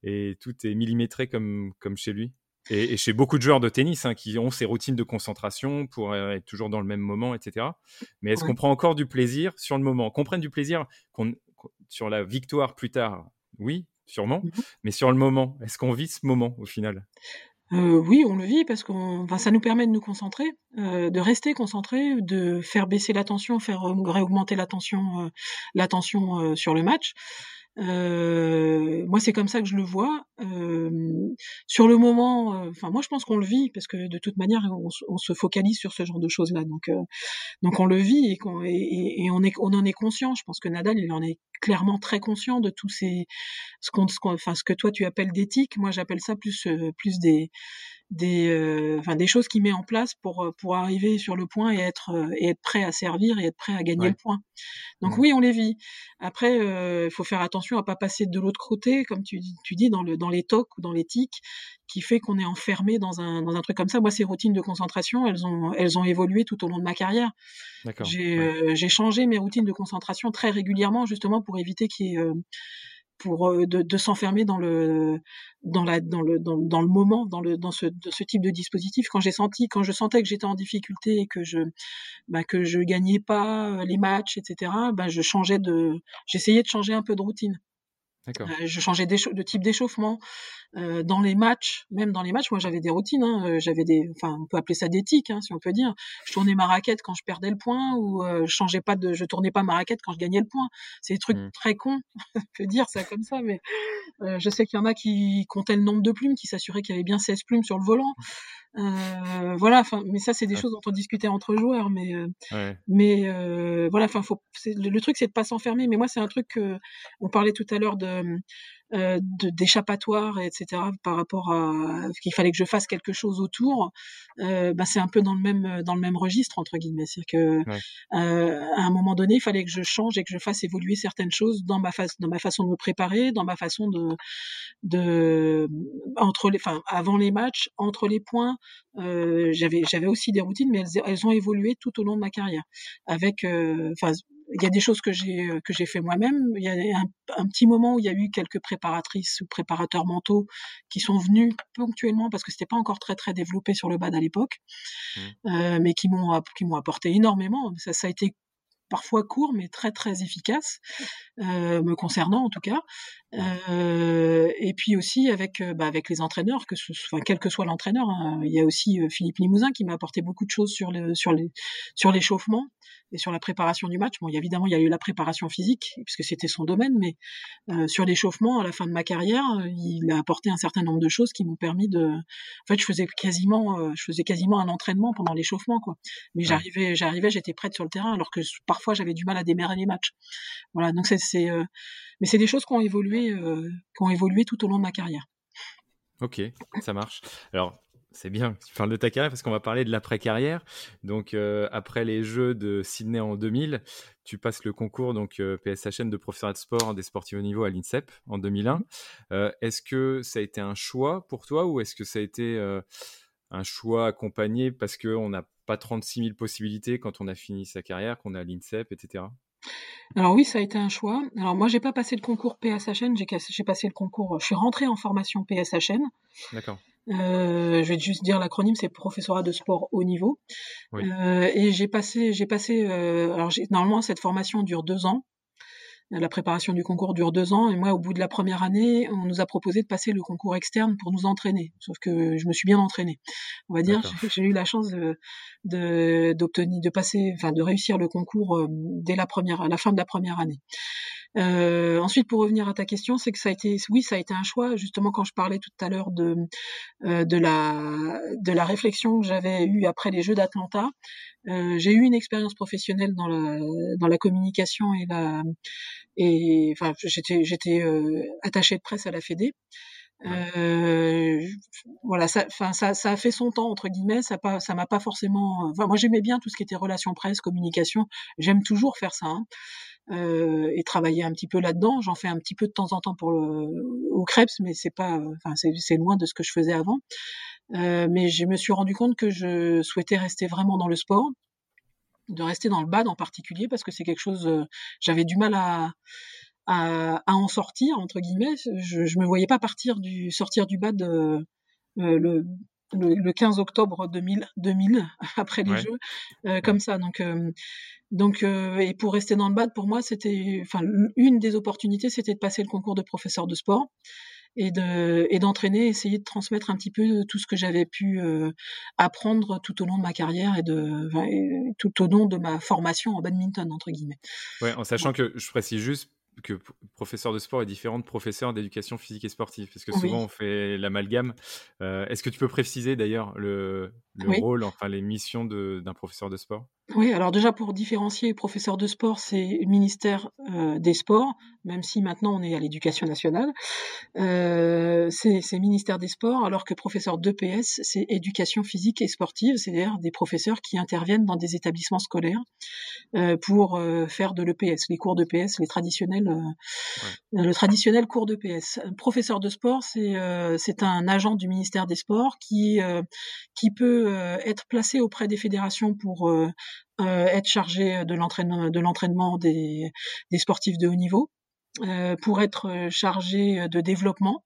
et tout est millimétré comme, comme chez lui. Et, et chez beaucoup de joueurs de tennis hein, qui ont ces routines de concentration pour être toujours dans le même moment, et cetera. Mais est-ce ouais. qu'on prend encore du plaisir sur le moment? Qu'on prenne du plaisir qu'on, qu'on, sur la victoire plus tard? Oui, sûrement. Mm-hmm. Mais sur le moment, est-ce qu'on vit ce moment au final? Euh, oui, on le vit parce que enfin, ça nous permet de nous concentrer, euh, de rester concentré, de faire baisser la tension, faire augmenter la tension, euh, la tension euh, sur le match. Euh, moi, c'est comme ça que je le vois. Euh, sur le moment, enfin euh, moi, je pense qu'on le vit parce que de toute manière, on, on se focalise sur ce genre de choses-là. Donc, euh, donc on le vit et, qu'on, et, et, et on, est, on en est conscient. Je pense que Nadal, il en est clairement très conscient de tous ces, ce qu'on, ce qu'on, enfin ce que toi tu appelles des tics. Moi, j'appelle ça plus, euh, plus des, des, euh, enfin des choses qu'il met en place pour pour arriver sur le point et être euh, et être prêt à servir et être prêt à gagner ouais. le point. Donc ouais. oui, on les vit. Après, il euh, faut faire attention à pas passer de l'autre côté, comme tu tu dis dans le dans les tocs ou dans les tics, qui fait qu'on est enfermé dans un dans un truc comme ça. Moi, ces routines de concentration, elles ont elles ont évolué tout au long de ma carrière. D'accord. J'ai ouais. euh, j'ai changé mes routines de concentration très régulièrement, justement pour pour éviter qu'il y ait, pour de, de s'enfermer dans le dans la dans le dans, dans le moment dans le dans ce de ce type de dispositif. Quand j'ai senti quand je sentais que j'étais en difficulté et que je bah que je gagnais pas les matchs, etc., bah je changeais de j'essayais de changer un peu de routine. D'accord. Euh, je changeais de type d'échauffement euh, dans les matchs, même dans les matchs. Moi, j'avais des routines, hein, j'avais des, enfin, on peut appeler ça des tics, hein, si on peut dire. Je tournais ma raquette quand je perdais le point, ou euh, je changeais pas de, je tournais pas ma raquette quand je gagnais le point. C'est des trucs mmh. très cons, on peut dire ça comme ça, mais euh, je sais qu'il y en a qui comptaient le nombre de plumes, qui s'assuraient qu'il y avait bien seize plumes sur le volant. Euh, voilà, enfin, mais ça, c'est des ouais. choses dont on discutait entre joueurs, mais, euh, ouais. mais euh, voilà, enfin, faut, c'est, le, le truc, c'est de pas s'enfermer. Mais moi, c'est un truc que, on parlait tout à l'heure de euh, de, d'échappatoire, et cetera, par rapport à qu'il fallait que je fasse quelque chose autour, euh, bah, c'est un peu dans le même dans le même registre, entre guillemets. C'est-à-dire que, ouais. euh, à un moment donné, il fallait que je change et que je fasse évoluer certaines choses dans ma, fa- dans ma façon de me préparer, dans ma façon de... de entre les, enfin, avant les matchs, entre les points, euh, j'avais, j'avais aussi des routines, mais elles, elles ont évolué tout au long de ma carrière. Avec... Euh, il y a des choses que j'ai que j'ai fait moi-même. Il y a un, un petit moment où il y a eu quelques préparatrices ou préparateurs mentaux qui sont venus ponctuellement parce que c'était pas encore très très développé sur le bad à l'époque, mmh. euh, mais qui m'ont qui m'ont apporté énormément. Ça, ça a été parfois court, mais très très efficace, euh, me concernant en tout cas. Euh, et puis aussi avec bah, avec les entraîneurs, que ce, enfin quel que soit l'entraîneur, hein. Il y a aussi Philippe Limousin qui m'a apporté beaucoup de choses sur le sur les sur l'échauffement et sur la préparation du match. Bon, il y a, évidemment, il y a eu la préparation physique puisque c'était son domaine, mais euh, sur l'échauffement à la fin de ma carrière, il a apporté un certain nombre de choses qui m'ont permis de. En fait, je faisais quasiment, euh, je faisais quasiment un entraînement pendant l'échauffement, quoi. Mais ouais. j'arrivais, j'arrivais, j'étais prête sur le terrain, alors que parfois j'avais du mal à démarrer les matchs. Voilà, donc c'est, c'est euh... mais c'est des choses qui ont évolué, euh, qui ont évolué tout au long de ma carrière. Ok, ça marche. Alors. C'est bien que tu parles de ta carrière parce qu'on va parler de l'après-carrière. Donc, euh, après les Jeux de Sydney en deux mille, tu passes le concours donc, euh, P S H N de professorat de sport des sportifs au niveau à l'INSEP en deux mille un. Euh, est-ce que ça a été un choix pour toi ou est-ce que ça a été euh, un choix accompagné parce qu'on n'a pas trente-six mille possibilités quand on a fini sa carrière, qu'on a l'INSEP, et cetera? Alors oui, ça a été un choix. Alors moi, j'ai pas passé le concours P S H N, j'ai, j'ai passé le concours, je suis rentrée en formation P S H N. D'accord. Euh, je vais juste dire l'acronyme, c'est professorat de sport haut niveau. Oui. Euh, et j'ai passé, j'ai passé. Euh, alors j'ai, normalement, cette formation dure deux ans. La préparation du concours dure deux ans. Et moi, au bout de la première année, on nous a proposé de passer le concours externe pour nous entraîner. Sauf que je me suis bien entraînée. On va dire, j'ai, j'ai eu la chance de, de, d'obtenir, de passer, enfin, de réussir le concours dès la première, à la fin de la première année. Euh, ensuite, pour revenir à ta question, c'est que ça a été, oui, ça a été un choix. Justement, quand je parlais tout à l'heure de euh, de la de la réflexion que j'avais eue après les Jeux d'Atlanta, euh, j'ai eu une expérience professionnelle dans la dans la communication et la et enfin j'étais j'étais euh, attachée de presse à la Fédé. Euh, voilà, ça, enfin, ça, ça a fait son temps entre guillemets. Ça pas, ça m'a pas forcément. Enfin, moi, j'aimais bien tout ce qui était relations presse, communication. J'aime toujours faire ça. Hein. Euh, et travailler un petit peu là-dedans. J'en fais un petit peu de temps en temps pour le, au CREPS, mais c'est pas, enfin, c'est, c'est loin de ce que je faisais avant. Euh, mais je me suis rendu compte que je souhaitais rester vraiment dans le sport, de rester dans le bad en particulier, parce que c'est quelque chose, euh, j'avais du mal à, à, à en sortir, entre guillemets. Je, je me voyais pas partir du, sortir du bad, euh, euh, le, Le, le quinze octobre deux mille, deux mille après les ouais. Jeux euh, comme ça donc euh, donc euh, et pour rester dans le bad, pour moi c'était enfin une des opportunités, c'était de passer le concours de professeur de sport et de et d'entraîner, essayer de transmettre un petit peu tout ce que j'avais pu euh, apprendre tout au long de ma carrière et de enfin, et tout au long de ma formation en badminton, entre guillemets. Ouais, en sachant ouais. que je précise juste que professeur de sport est différent de professeur d'éducation physique et sportive, parce que souvent oui. on fait l'amalgame. Euh, est-ce que tu peux préciser d'ailleurs le, le oui. rôle, enfin les missions de, d'un professeur de sport ? Oui, alors déjà pour différencier, professeur de sport, c'est ministère euh, des Sports, même si maintenant on est à l'Éducation nationale, euh, c'est, c'est ministère des Sports, alors que professeur d'E P S, c'est éducation physique et sportive, c'est-à-dire des professeurs qui interviennent dans des établissements scolaires euh, pour euh, faire de l'E P S, les cours d'E P S, les traditionnels, euh, ouais. le traditionnel cours d'E P S. Professeur de sport, c'est, euh, c'est un agent du ministère des Sports qui, euh, qui peut euh, être placé auprès des fédérations pour euh, Euh, être chargé de l'entraînement, de l'entraînement des, des sportifs de haut niveau, euh, pour être chargé de développement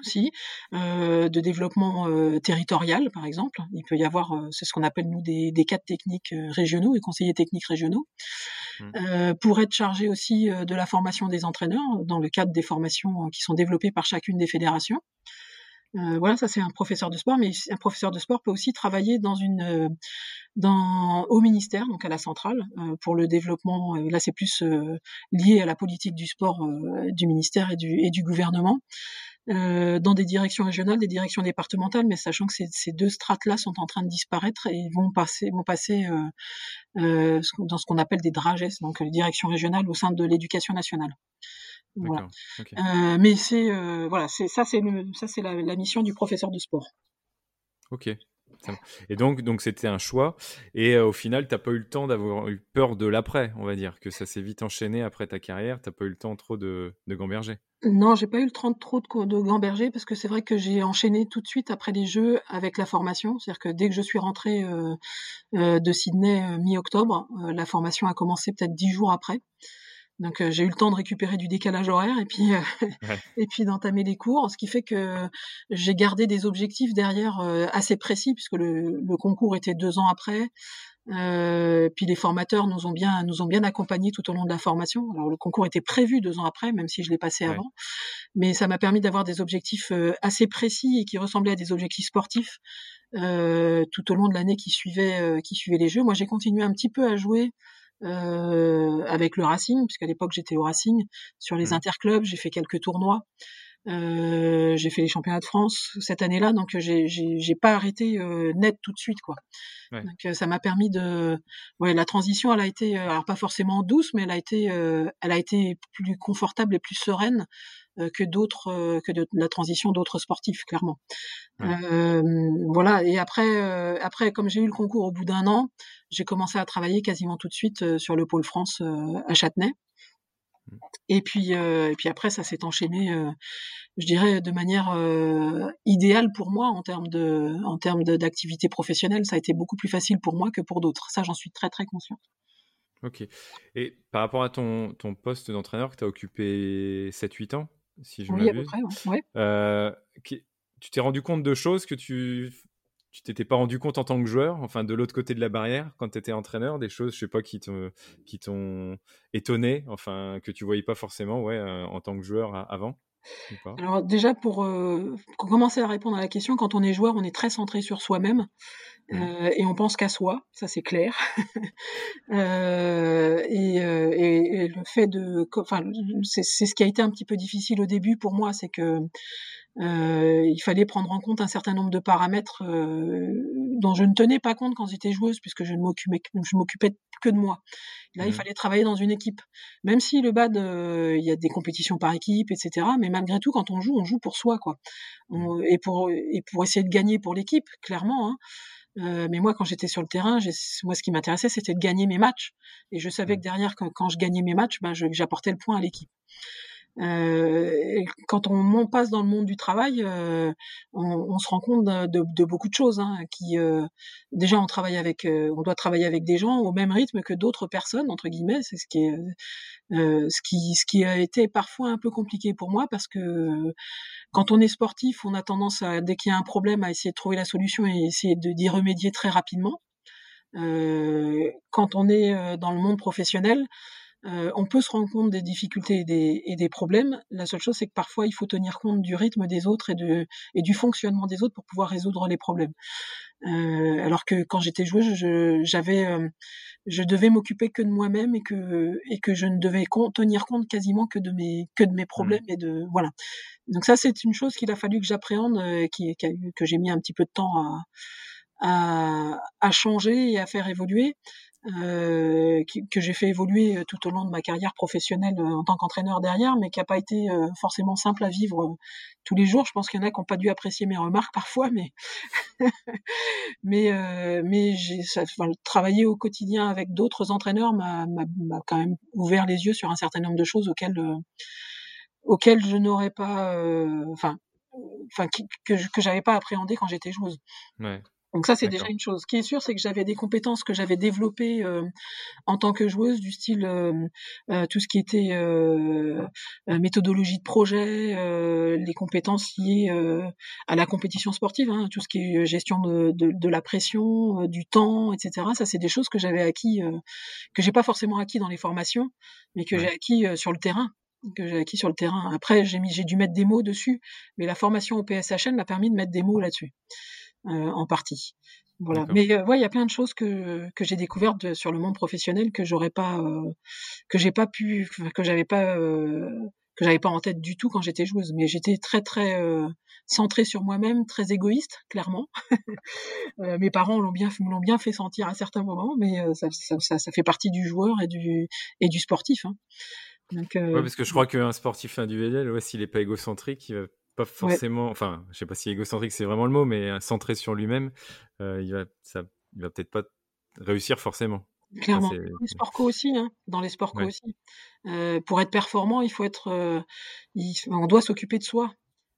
aussi, euh, de développement euh, territorial par exemple. Il peut y avoir, euh, c'est ce qu'on appelle nous des, des cadres techniques euh, régionaux et conseillers techniques régionaux, mmh. euh, pour être chargé aussi euh, de la formation des entraîneurs dans le cadre des formations euh, qui sont développées par chacune des fédérations. Euh, voilà, ça c'est un professeur de sport, mais un professeur de sport peut aussi travailler dans une, euh, dans au ministère, donc à la centrale, euh, pour le développement. Euh, là, c'est plus euh, lié à la politique du sport euh, du ministère et du et du gouvernement, euh, dans des directions régionales, des directions départementales, mais sachant que ces, ces deux strates-là sont en train de disparaître et vont passer vont passer euh, euh, dans ce qu'on appelle des dragesses, donc les directions régionales au sein de l'Éducation nationale. Voilà. Okay. Euh, mais c'est euh, voilà, c'est ça, c'est le, ça c'est la, la mission du professeur de sport. Ok. Et donc, donc c'était un choix. Et euh, au final, t'as pas eu le temps d'avoir eu peur de l'après, on va dire, que ça s'est vite enchaîné après ta carrière. T'as pas eu le temps trop de, de gamberger. Non, j'ai pas eu le temps de trop de, de gamberger parce que c'est vrai que j'ai enchaîné tout de suite après les Jeux avec la formation. C'est-à-dire que dès que je suis rentrée euh, euh, de Sydney euh, mi-octobre, euh, la formation a commencé peut-être dix jours après. Donc euh, j'ai eu le temps de récupérer du décalage horaire et puis euh, ouais. et puis d'entamer les cours, ce qui fait que j'ai gardé des objectifs derrière euh, assez précis puisque le, le concours était deux ans après. Euh, puis les formateurs nous ont bien nous ont bien accompagnés tout au long de la formation. Alors le concours était prévu deux ans après, même si je l'ai passé ouais. avant, mais ça m'a permis d'avoir des objectifs euh, assez précis et qui ressemblaient à des objectifs sportifs euh, tout au long de l'année qui suivait euh, qui suivait les Jeux. Moi j'ai continué un petit peu à jouer. Euh, avec le Racing, puisqu'à l'époque j'étais au Racing, sur les mmh. interclubs, j'ai fait quelques tournois, euh, j'ai fait les championnats de France cette année-là, donc j'ai, j'ai, j'ai pas arrêté euh, net tout de suite, quoi. Ouais. Donc euh, ça m'a permis de, ouais, la transition, elle a été, alors pas forcément douce, mais elle a été, euh, elle a été plus confortable et plus sereine euh, que d'autres, euh, que de la transition d'autres sportifs, clairement. Ouais. Euh, voilà. Et après, euh, après, comme j'ai eu le concours au bout d'un an. J'ai commencé à travailler quasiment tout de suite sur le Pôle France à Châtenay. Et puis, euh, et puis après, ça s'est enchaîné, euh, je dirais, de manière euh, idéale pour moi en termes de, en termes de, d'activité professionnelle. Ça a été beaucoup plus facile pour moi que pour d'autres. Ça, j'en suis très, très consciente. Ok. Et par rapport à ton, ton poste d'entraîneur que tu as occupé sept huit ans, si je oui, m'abuse. Oui, à peu près, ouais. euh, tu t'es rendu compte de choses que tu... Tu t'étais pas rendu compte en tant que joueur, enfin de l'autre côté de la barrière, quand tu étais entraîneur, des choses, je sais pas, qui t'ont, qui t'ont étonné, enfin que tu voyais pas forcément, ouais, en tant que joueur avant. Alors déjà pour, euh, pour commencer à répondre à la question, quand on est joueur, on est très centré sur soi-même mmh. euh, et on pense qu'à soi, ça c'est clair. euh, et, et, et le fait de, enfin c'est, c'est ce qui a été un petit peu difficile au début pour moi, c'est que Euh, il fallait prendre en compte un certain nombre de paramètres euh, dont je ne tenais pas compte quand j'étais joueuse puisque je ne m'occupais, je m'occupais que de moi. Là, mmh. il fallait travailler dans une équipe. Même si le bad, euh, il y a des compétitions par équipe, et cetera. Mais malgré tout, quand on joue, on joue pour soi, quoi. On, et pour et pour essayer de gagner pour l'équipe, clairement. Hein. Euh, mais moi, quand j'étais sur le terrain, j'ai, moi, ce qui m'intéressait, c'était de gagner mes matchs. Et je savais mmh. que derrière, quand, quand je gagnais mes matchs, ben, je, j'apportais le point à l'équipe. Euh, quand on, on passe dans le monde du travail, euh, on, on se rend compte de, de, de beaucoup de choses. Hein, qui, euh, déjà, on travaille avec, euh, on doit travailler avec des gens au même rythme que d'autres personnes entre guillemets. C'est ce qui, est, euh, ce qui, ce qui a été parfois un peu compliqué pour moi parce que euh, quand on est sportif, on a tendance à, dès qu'il y a un problème, à essayer de trouver la solution et essayer de, d'y remédier très rapidement. Euh, quand on est dans le monde professionnel. Euh, on peut se rendre compte des difficultés et des, et des problèmes. La seule chose, c'est que parfois, il faut tenir compte du rythme des autres et, de, et du fonctionnement des autres pour pouvoir résoudre les problèmes. Euh, alors que quand j'étais joueuse, je, j'avais, euh, je devais m'occuper que de moi-même et que, et que je ne devais con, tenir compte quasiment que de mes, que de mes problèmes. Mmh. Et de, voilà. Donc ça, c'est une chose qu'il a fallu que j'appréhende et qui, qui a, que j'ai mis un petit peu de temps à, à, à changer et à faire évoluer. Euh, que j'ai fait évoluer tout au long de ma carrière professionnelle en tant qu'entraîneur derrière, mais qui n'a pas été forcément simple à vivre tous les jours. Je pense qu'il y en a qui n'ont pas dû apprécier mes remarques parfois, mais mais euh, mais j'ai ça, enfin, travailler au quotidien avec d'autres entraîneurs m'a, m'a, m'a quand même ouvert les yeux sur un certain nombre de choses auxquelles euh, auxquelles je n'aurais pas, euh, enfin, enfin que que j'avais pas appréhendé quand j'étais joueuse. Ouais. Donc ça, c'est D'accord. déjà une chose. Ce qui est sûr, c'est que j'avais des compétences que j'avais développées euh, en tant que joueuse, du style euh, euh, tout ce qui était euh, méthodologie de projet, euh, les compétences liées euh, à la compétition sportive, hein, tout ce qui est gestion de, de, de la pression, euh, du temps, et cetera. Ça, c'est des choses que j'avais acquis, euh, que j'ai pas forcément acquis dans les formations, mais que ouais. j'ai acquis euh, sur le terrain. que j'ai acquis sur le terrain. Après, j'ai, mis, j'ai dû mettre des mots dessus, mais la formation au P S H N m'a permis de mettre des mots là-dessus, euh, en partie. Voilà. D'accord. Mais euh, ouais, il y a plein de choses que, que j'ai découvertes de, sur le monde professionnel que j'aurais pas, euh, que j'ai pas pu, que j'avais pas, euh, que j'avais pas en tête du tout quand j'étais joueuse. Mais j'étais très très euh, centrée sur moi-même, très égoïste, clairement. euh, mes parents l'ont bien, l'ont bien fait sentir à certains moments, mais euh, ça, ça, ça, ça fait partie du joueur et du et du sportif. Hein. Donc, euh... ouais, parce que je crois qu'un sportif individuel, ouais, s'il n'est pas égocentrique, il va pas forcément, ouais. enfin, je sais pas si égocentrique c'est vraiment le mot, mais centré sur lui-même, euh, il va, ça, il va peut-être pas réussir forcément. Clairement. Enfin, dans les sports co aussi, hein. Dans les sports co ouais. aussi. Euh, pour être performant, il faut être, euh, il, on doit s'occuper de soi.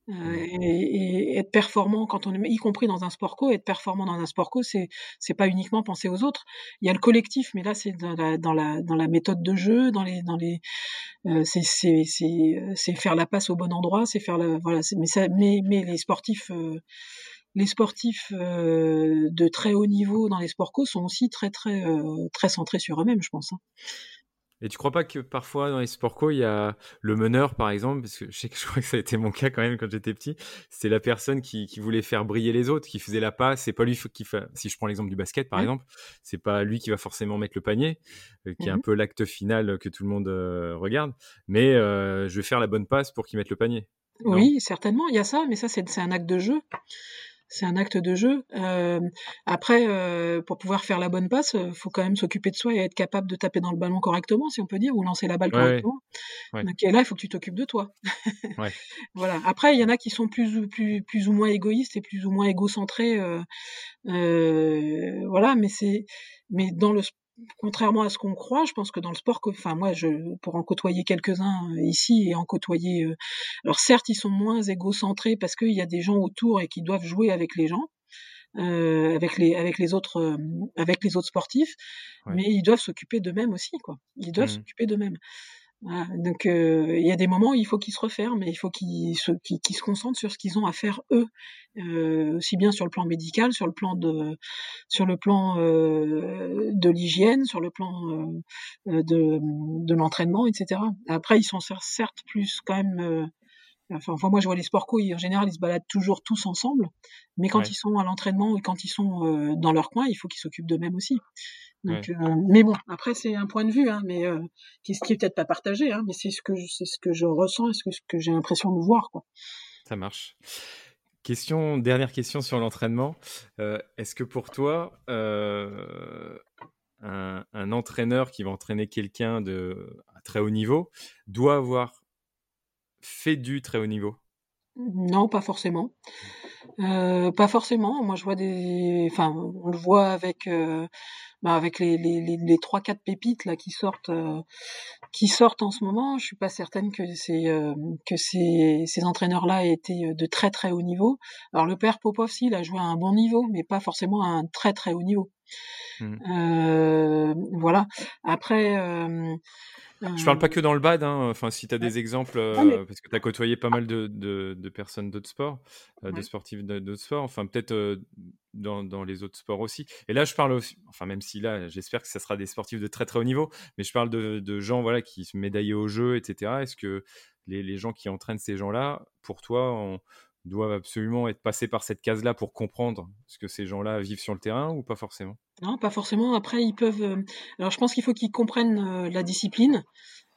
Euh, et, et être performant quand on est, y compris dans un sport co, être performant dans un sport co, c'est c'est pas uniquement penser aux autres. Il y a le collectif, mais là c'est dans la dans la dans la méthode de jeu, dans les dans les euh, c'est c'est c'est c'est faire la passe au bon endroit, c'est faire la voilà. C'est, mais ça, mais mais les sportifs euh, les sportifs euh, de très haut niveau dans les sports co sont aussi très très euh, très centrés sur eux-mêmes, je pense. Hein. Et tu crois pas que parfois dans les sports co, il y a le meneur par exemple, parce que je sais que je crois que ça a été mon cas quand même quand j'étais petit, c'était la personne qui, qui voulait faire briller les autres, qui faisait la passe, c'est pas lui qui fa... si je prends l'exemple du basket par mmh. exemple, c'est pas lui qui va forcément mettre le panier, euh, qui mmh. est un peu l'acte final que tout le monde euh, regarde, mais euh, je vais faire la bonne passe pour qu'il mette le panier. Non ? Oui, certainement, il y a ça, mais ça c'est, c'est un acte de jeu. C'est un acte de jeu. Euh, après, euh, pour pouvoir faire la bonne passe, il faut quand même s'occuper de soi et être capable de taper dans le ballon correctement, si on peut dire, ou lancer la balle ouais, correctement. Ouais. Donc, et là, il faut que tu t'occupes de toi. Ouais. Voilà. Après, il y en a qui sont plus ou, plus, plus ou moins égoïstes et plus ou moins égocentrés. Euh, euh, voilà, mais, c'est, mais dans le contrairement à ce qu'on croit, je pense que dans le sport, enfin moi, je, pour en côtoyer quelques-uns ici et en côtoyer, euh, alors certes ils sont moins égocentrés parce qu'il y a des gens autour et qui doivent jouer avec les gens, euh, avec les avec les autres euh, avec les autres sportifs, ouais. mais ils doivent s'occuper d'eux-mêmes aussi quoi. Ils doivent mmh. s'occuper d'eux-mêmes. Voilà. Donc il euh, y a des moments où il faut qu'ils se referment, et il faut qu'ils se, qu'ils, qu'ils se concentrent sur ce qu'ils ont à faire eux, euh, aussi bien sur le plan médical, sur le plan de, sur le plan euh, de l'hygiène, sur le plan euh, de, de l'entraînement, et cetera. Après ils sont certes plus quand même, euh, enfin, enfin moi je vois les sports co, en général ils se baladent toujours tous ensemble, mais quand ouais. ils sont à l'entraînement et quand ils sont euh, dans leur coin, il faut qu'ils s'occupent d'eux-mêmes aussi. Donc, ouais. euh, mais bon, après c'est un point de vue, hein, mais euh, qui, qui est peut-être pas partagé, hein, mais c'est ce que je, c'est ce que je ressens, et ce que, ce que j'ai l'impression de voir, quoi. Ça marche. Question, dernière question sur l'entraînement. Euh, est-ce que pour toi, euh, un, un entraîneur qui va entraîner quelqu'un de à très haut niveau doit avoir fait du très haut niveau ? Non, pas forcément. Euh, pas forcément. Moi, je vois des. Enfin, on le voit avec, euh, ben avec les les les, les trois quatre pépites là qui sortent, euh, qui sortent en ce moment. Je suis pas certaine que ces euh, que ces ces entraîneurs là aient été de très très haut niveau. Alors le père Popov, si, il a joué à un bon niveau, mais pas forcément à un très très haut niveau. Mmh. Euh, voilà. Après. Euh, Je parle pas que dans le bad, hein. Enfin, si tu as ouais. des exemples, euh, ah, mais... parce que tu as côtoyé pas mal de, de, de personnes d'autres sports, euh, ouais. de sportifs d'autres sports, enfin peut-être euh, dans, dans les autres sports aussi. Et là, je parle aussi, enfin même si là, j'espère que ça sera des sportifs de très très haut niveau, mais je parle de, de gens voilà, qui se médaillaient au jeu, et cetera. Est-ce que les, les gens qui entraînent ces gens-là, pour toi, on, doivent absolument être passés par cette case-là pour comprendre ce que ces gens-là vivent sur le terrain ou pas forcément ? Non, pas forcément. Après, ils peuvent. Alors, je pense qu'il faut qu'ils comprennent euh, la discipline,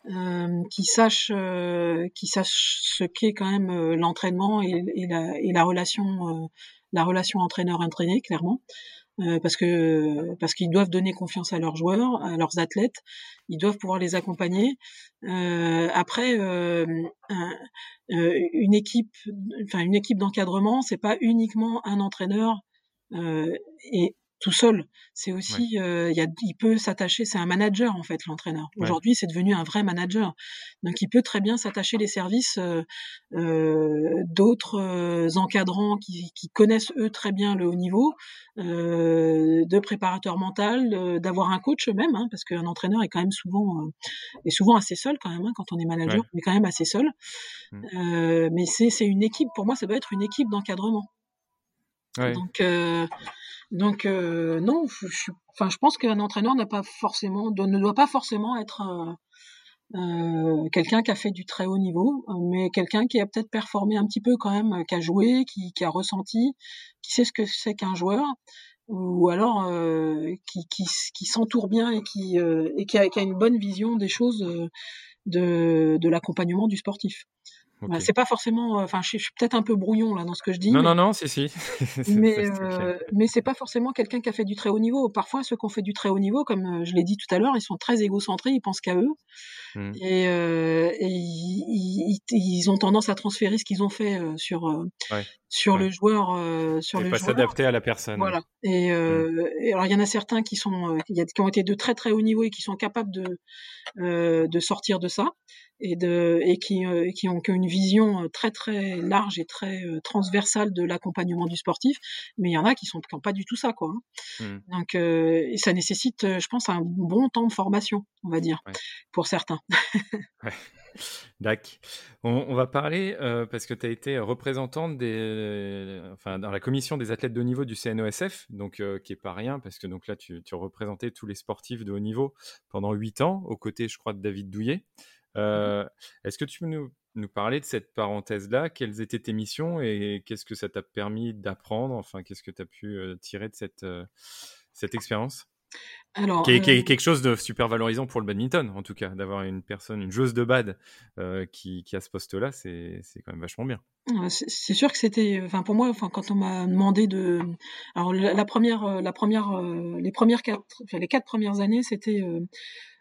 euh, qu'ils sachent, euh, qu'ils sachent ce qu'est quand même euh, l'entraînement et, et, la, et la relation, euh, la relation entraîneur-entraîné, clairement, euh, parce que parce qu'ils doivent donner confiance à leurs joueurs, à leurs athlètes. Ils doivent pouvoir les accompagner. Euh, après, euh, un, euh, une équipe, enfin une équipe d'encadrement, c'est pas uniquement un entraîneur euh, et tout seul, c'est aussi, ouais. euh, y a, il peut s'attacher, c'est un manager en fait l'entraîneur. Ouais. Aujourd'hui, c'est devenu un vrai manager, donc il peut très bien s'attacher les services euh, euh, d'autres euh, encadrants qui, qui connaissent eux très bien le haut niveau, euh, de préparateur mental, euh, d'avoir un coach même, hein, parce qu'un entraîneur est quand même souvent, euh, est souvent assez seul quand même. Hein, quand on est manager, ouais. on est quand même assez seul. Mmh. Euh, mais c'est, c'est une équipe. Pour moi, ça doit être une équipe d'encadrement. Ouais. Donc. Euh, Donc euh, non, je, je, enfin je pense qu'un entraîneur n'a pas forcément, doit, ne doit pas forcément être euh, euh, quelqu'un qui a fait du très haut niveau, mais quelqu'un qui a peut-être performé un petit peu quand même, qui a joué, qui, qui a ressenti, qui sait ce que c'est qu'un joueur, ou alors euh, qui, qui, qui s'entoure bien et qui, euh, et qui a, qui a une bonne vision des choses de, de l'accompagnement du sportif. Okay. Bah, c'est pas forcément, enfin, euh, je, je suis peut-être un peu brouillon là dans ce que je dis. Non, mais... non, non, si, si. mais euh, mais c'est pas forcément quelqu'un qui a fait du très haut niveau. Parfois, ceux qui ont fait du très haut niveau, comme je l'ai dit tout à l'heure, ils sont très égocentrés, ils pensent qu'à eux, mm. et, euh, et ils, ils, ils ont tendance à transférer ce qu'ils ont fait euh, sur euh, ouais. sur ouais. le joueur, euh, sur et le pas joueur. S'adapter à la personne. Voilà. Et, euh, mm. et alors, il y en a certains qui sont, il y a qui ont été de très très haut niveau et qui sont capables de euh, de sortir de ça. Et, de, et qui, euh, qui ont une vision très très large et très euh, transversale de l'accompagnement du sportif, mais il y en a qui sont qui n'ont pas du tout ça, quoi. Mmh. Donc euh, et ça nécessite, je pense, un bon temps de formation, on va dire, ouais. pour certains. ouais. Dac. On, on va parler, euh, parce que tu as été représentante des, euh, enfin, dans la commission des athlètes de haut niveau du C N O S F, donc, euh, qui n'est pas rien, parce que donc, là, tu, tu représentais tous les sportifs de haut niveau pendant huit ans, aux côtés, je crois, de David Douillet. Euh, est-ce que tu peux nous, nous parler de cette parenthèse-là ? Quelles étaient tes missions et qu'est-ce que ça t'a permis d'apprendre ? Enfin, qu'est-ce que tu as pu euh, tirer de cette, euh, cette expérience ? Alors, qui est, qui est quelque chose de super valorisant pour le badminton, en tout cas, d'avoir une personne, une joueuse de bad euh, qui, qui a ce poste-là, c'est, c'est quand même vachement bien. C'est sûr que c'était, enfin pour moi, enfin quand on m'a demandé de, alors la, la première, la première, les premières quatre, enfin, les quatre premières années, c'était, euh,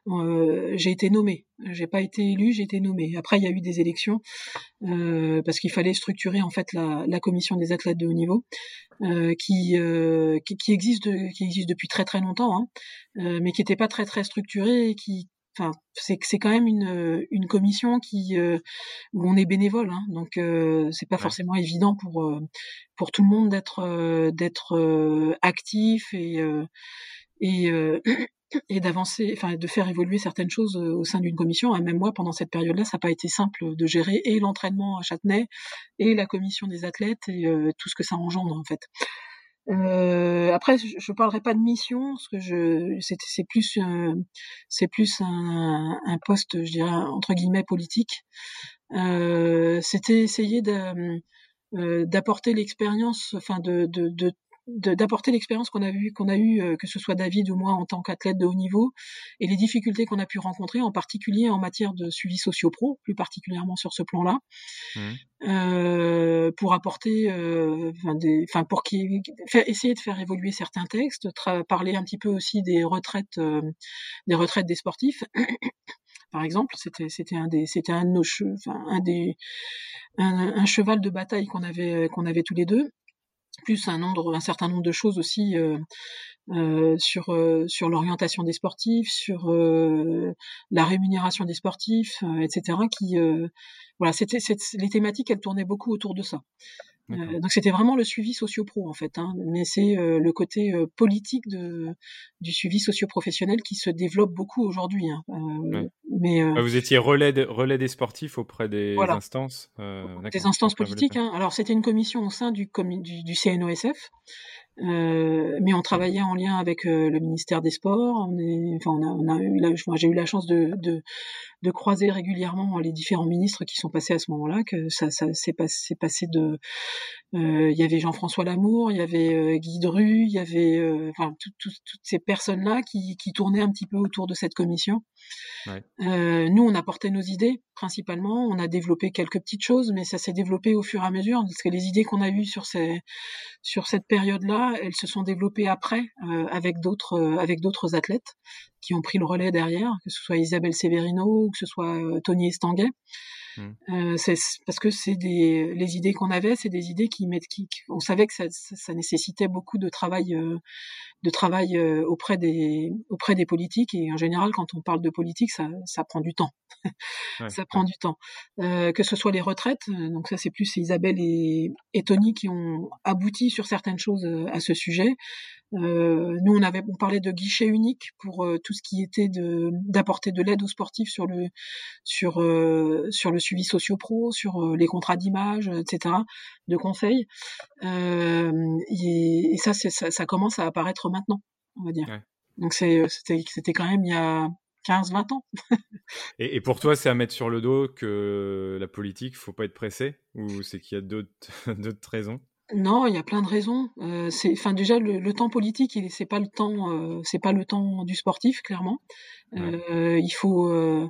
euh, j'ai été nommée, j'ai pas été élue, j'ai été nommée. Après, il y a eu des élections euh, parce qu'il fallait structurer en fait la, la commission des athlètes de haut niveau euh, qui, euh, qui, qui existe, qui existe depuis très très longtemps. Hein. Euh, mais qui n'était pas très très structurée et qui, enfin, c'est c'est quand même une une commission qui euh, où on est bénévole, hein, donc euh, c'est pas ouais. forcément évident pour pour tout le monde d'être euh, d'être euh, actif et euh, et euh, et d'avancer, enfin de faire évoluer certaines choses au sein d'une commission. Et même moi, pendant cette période-là, ça n'a pas été simple de gérer et l'entraînement à Châtenay et la commission des athlètes et euh, tout ce que ça engendre en fait. Euh, après, je ne parlerai pas de mission, parce que je, c'est, c'est plus, euh, c'est plus un, un poste, je dirais entre guillemets politique. Euh, c'était essayer de, euh, d'apporter l'expérience, enfin de, de, de, de d'apporter l'expérience qu'on a vu, qu'on a eu, euh, que ce soit David ou moi en tant qu'athlète de haut niveau, et les difficultés qu'on a pu rencontrer, en particulier en matière de suivi socio-pro, plus particulièrement sur ce plan-là. Mmh. Euh, pour apporter, euh, enfin, des, enfin pour qui, faire, essayer de faire évoluer certains textes, tra- parler un petit peu aussi des retraites, euh, des retraites des sportifs, par exemple. C'était, c'était un des, c'était un de nos, che- enfin, un des, un, un cheval de bataille qu'on avait, qu'on avait tous les deux. Plus un nombre, un certain nombre de choses aussi euh, euh, sur euh, sur l'orientation des sportifs, sur euh, la rémunération des sportifs, euh, et cetera. Qui euh, voilà, c'était, c'était les thématiques, elles tournaient beaucoup autour de ça. Euh, donc c'était vraiment le suivi socio-pro en fait, hein, mais c'est euh, le côté euh, politique de du suivi socio-professionnel qui se développe beaucoup aujourd'hui. Hein, euh, ouais. Mais euh, vous étiez relais de, relais des sportifs auprès des voilà. instances, euh, des instances politiques. Hein. Alors c'était une commission au sein du comi- du, du C N O S F. Euh, mais on travaillait en lien avec euh, le ministère des Sports. On est, enfin, on a, on a eu, la, j'ai eu la chance de, de, de croiser régulièrement les différents ministres qui sont passés à ce moment-là. Que ça, ça s'est passé, passé de, il euh, y avait Jean-François Lamour, il y avait euh, Guy Dru, il y avait, euh, enfin, tout, tout, toutes ces personnes-là qui, qui tournaient un petit peu autour de cette commission. Ouais. Euh, nous, on apportait nos idées principalement. On a développé quelques petites choses, mais ça s'est développé au fur et à mesure parce que les idées qu'on a eues sur ces, sur cette période-là. Elles se sont développées après euh, avec d'autres euh, avec d'autres athlètes qui ont pris le relais derrière, que ce soit Isabelle Severino ou que ce soit euh, Tony Estanguet. Mmh. Euh, c'est parce que c'est des les idées qu'on avait, c'est des idées qui mettent qui, qui on savait que ça, ça, ça nécessitait beaucoup de travail euh, de travail euh, auprès des auprès des politiques et en général quand on parle de politique ça ça prend du temps. ouais, ça ouais. prend du temps. Euh, que ce soit les retraites, donc ça c'est plus c'est Isabelle et, et Tony qui ont abouti sur certaines choses à ce sujet. Euh, nous on avait on parlait de guichet unique pour euh, tout ce qui était de d'apporter de l'aide aux sportifs sur le sur euh, sur le suivi socio-pro, sur euh, les contrats d'image, et cetera, de conseils. Euh, et, et ça, c'est, ça, ça commence à apparaître maintenant, on va dire. Ouais. Donc c'est, c'était, c'était quand même il y a quinze vingt ans. et, et pour toi, c'est à mettre sur le dos que la politique, il ne faut pas être pressé ? Ou c'est qu'il y a d'autres, d'autres raisons ? Non, il y a plein de raisons. Euh, c'est, enfin déjà le, le temps politique, il, c'est pas le temps, euh, c'est pas le temps du sportif clairement. Euh, ouais. Il faut, euh,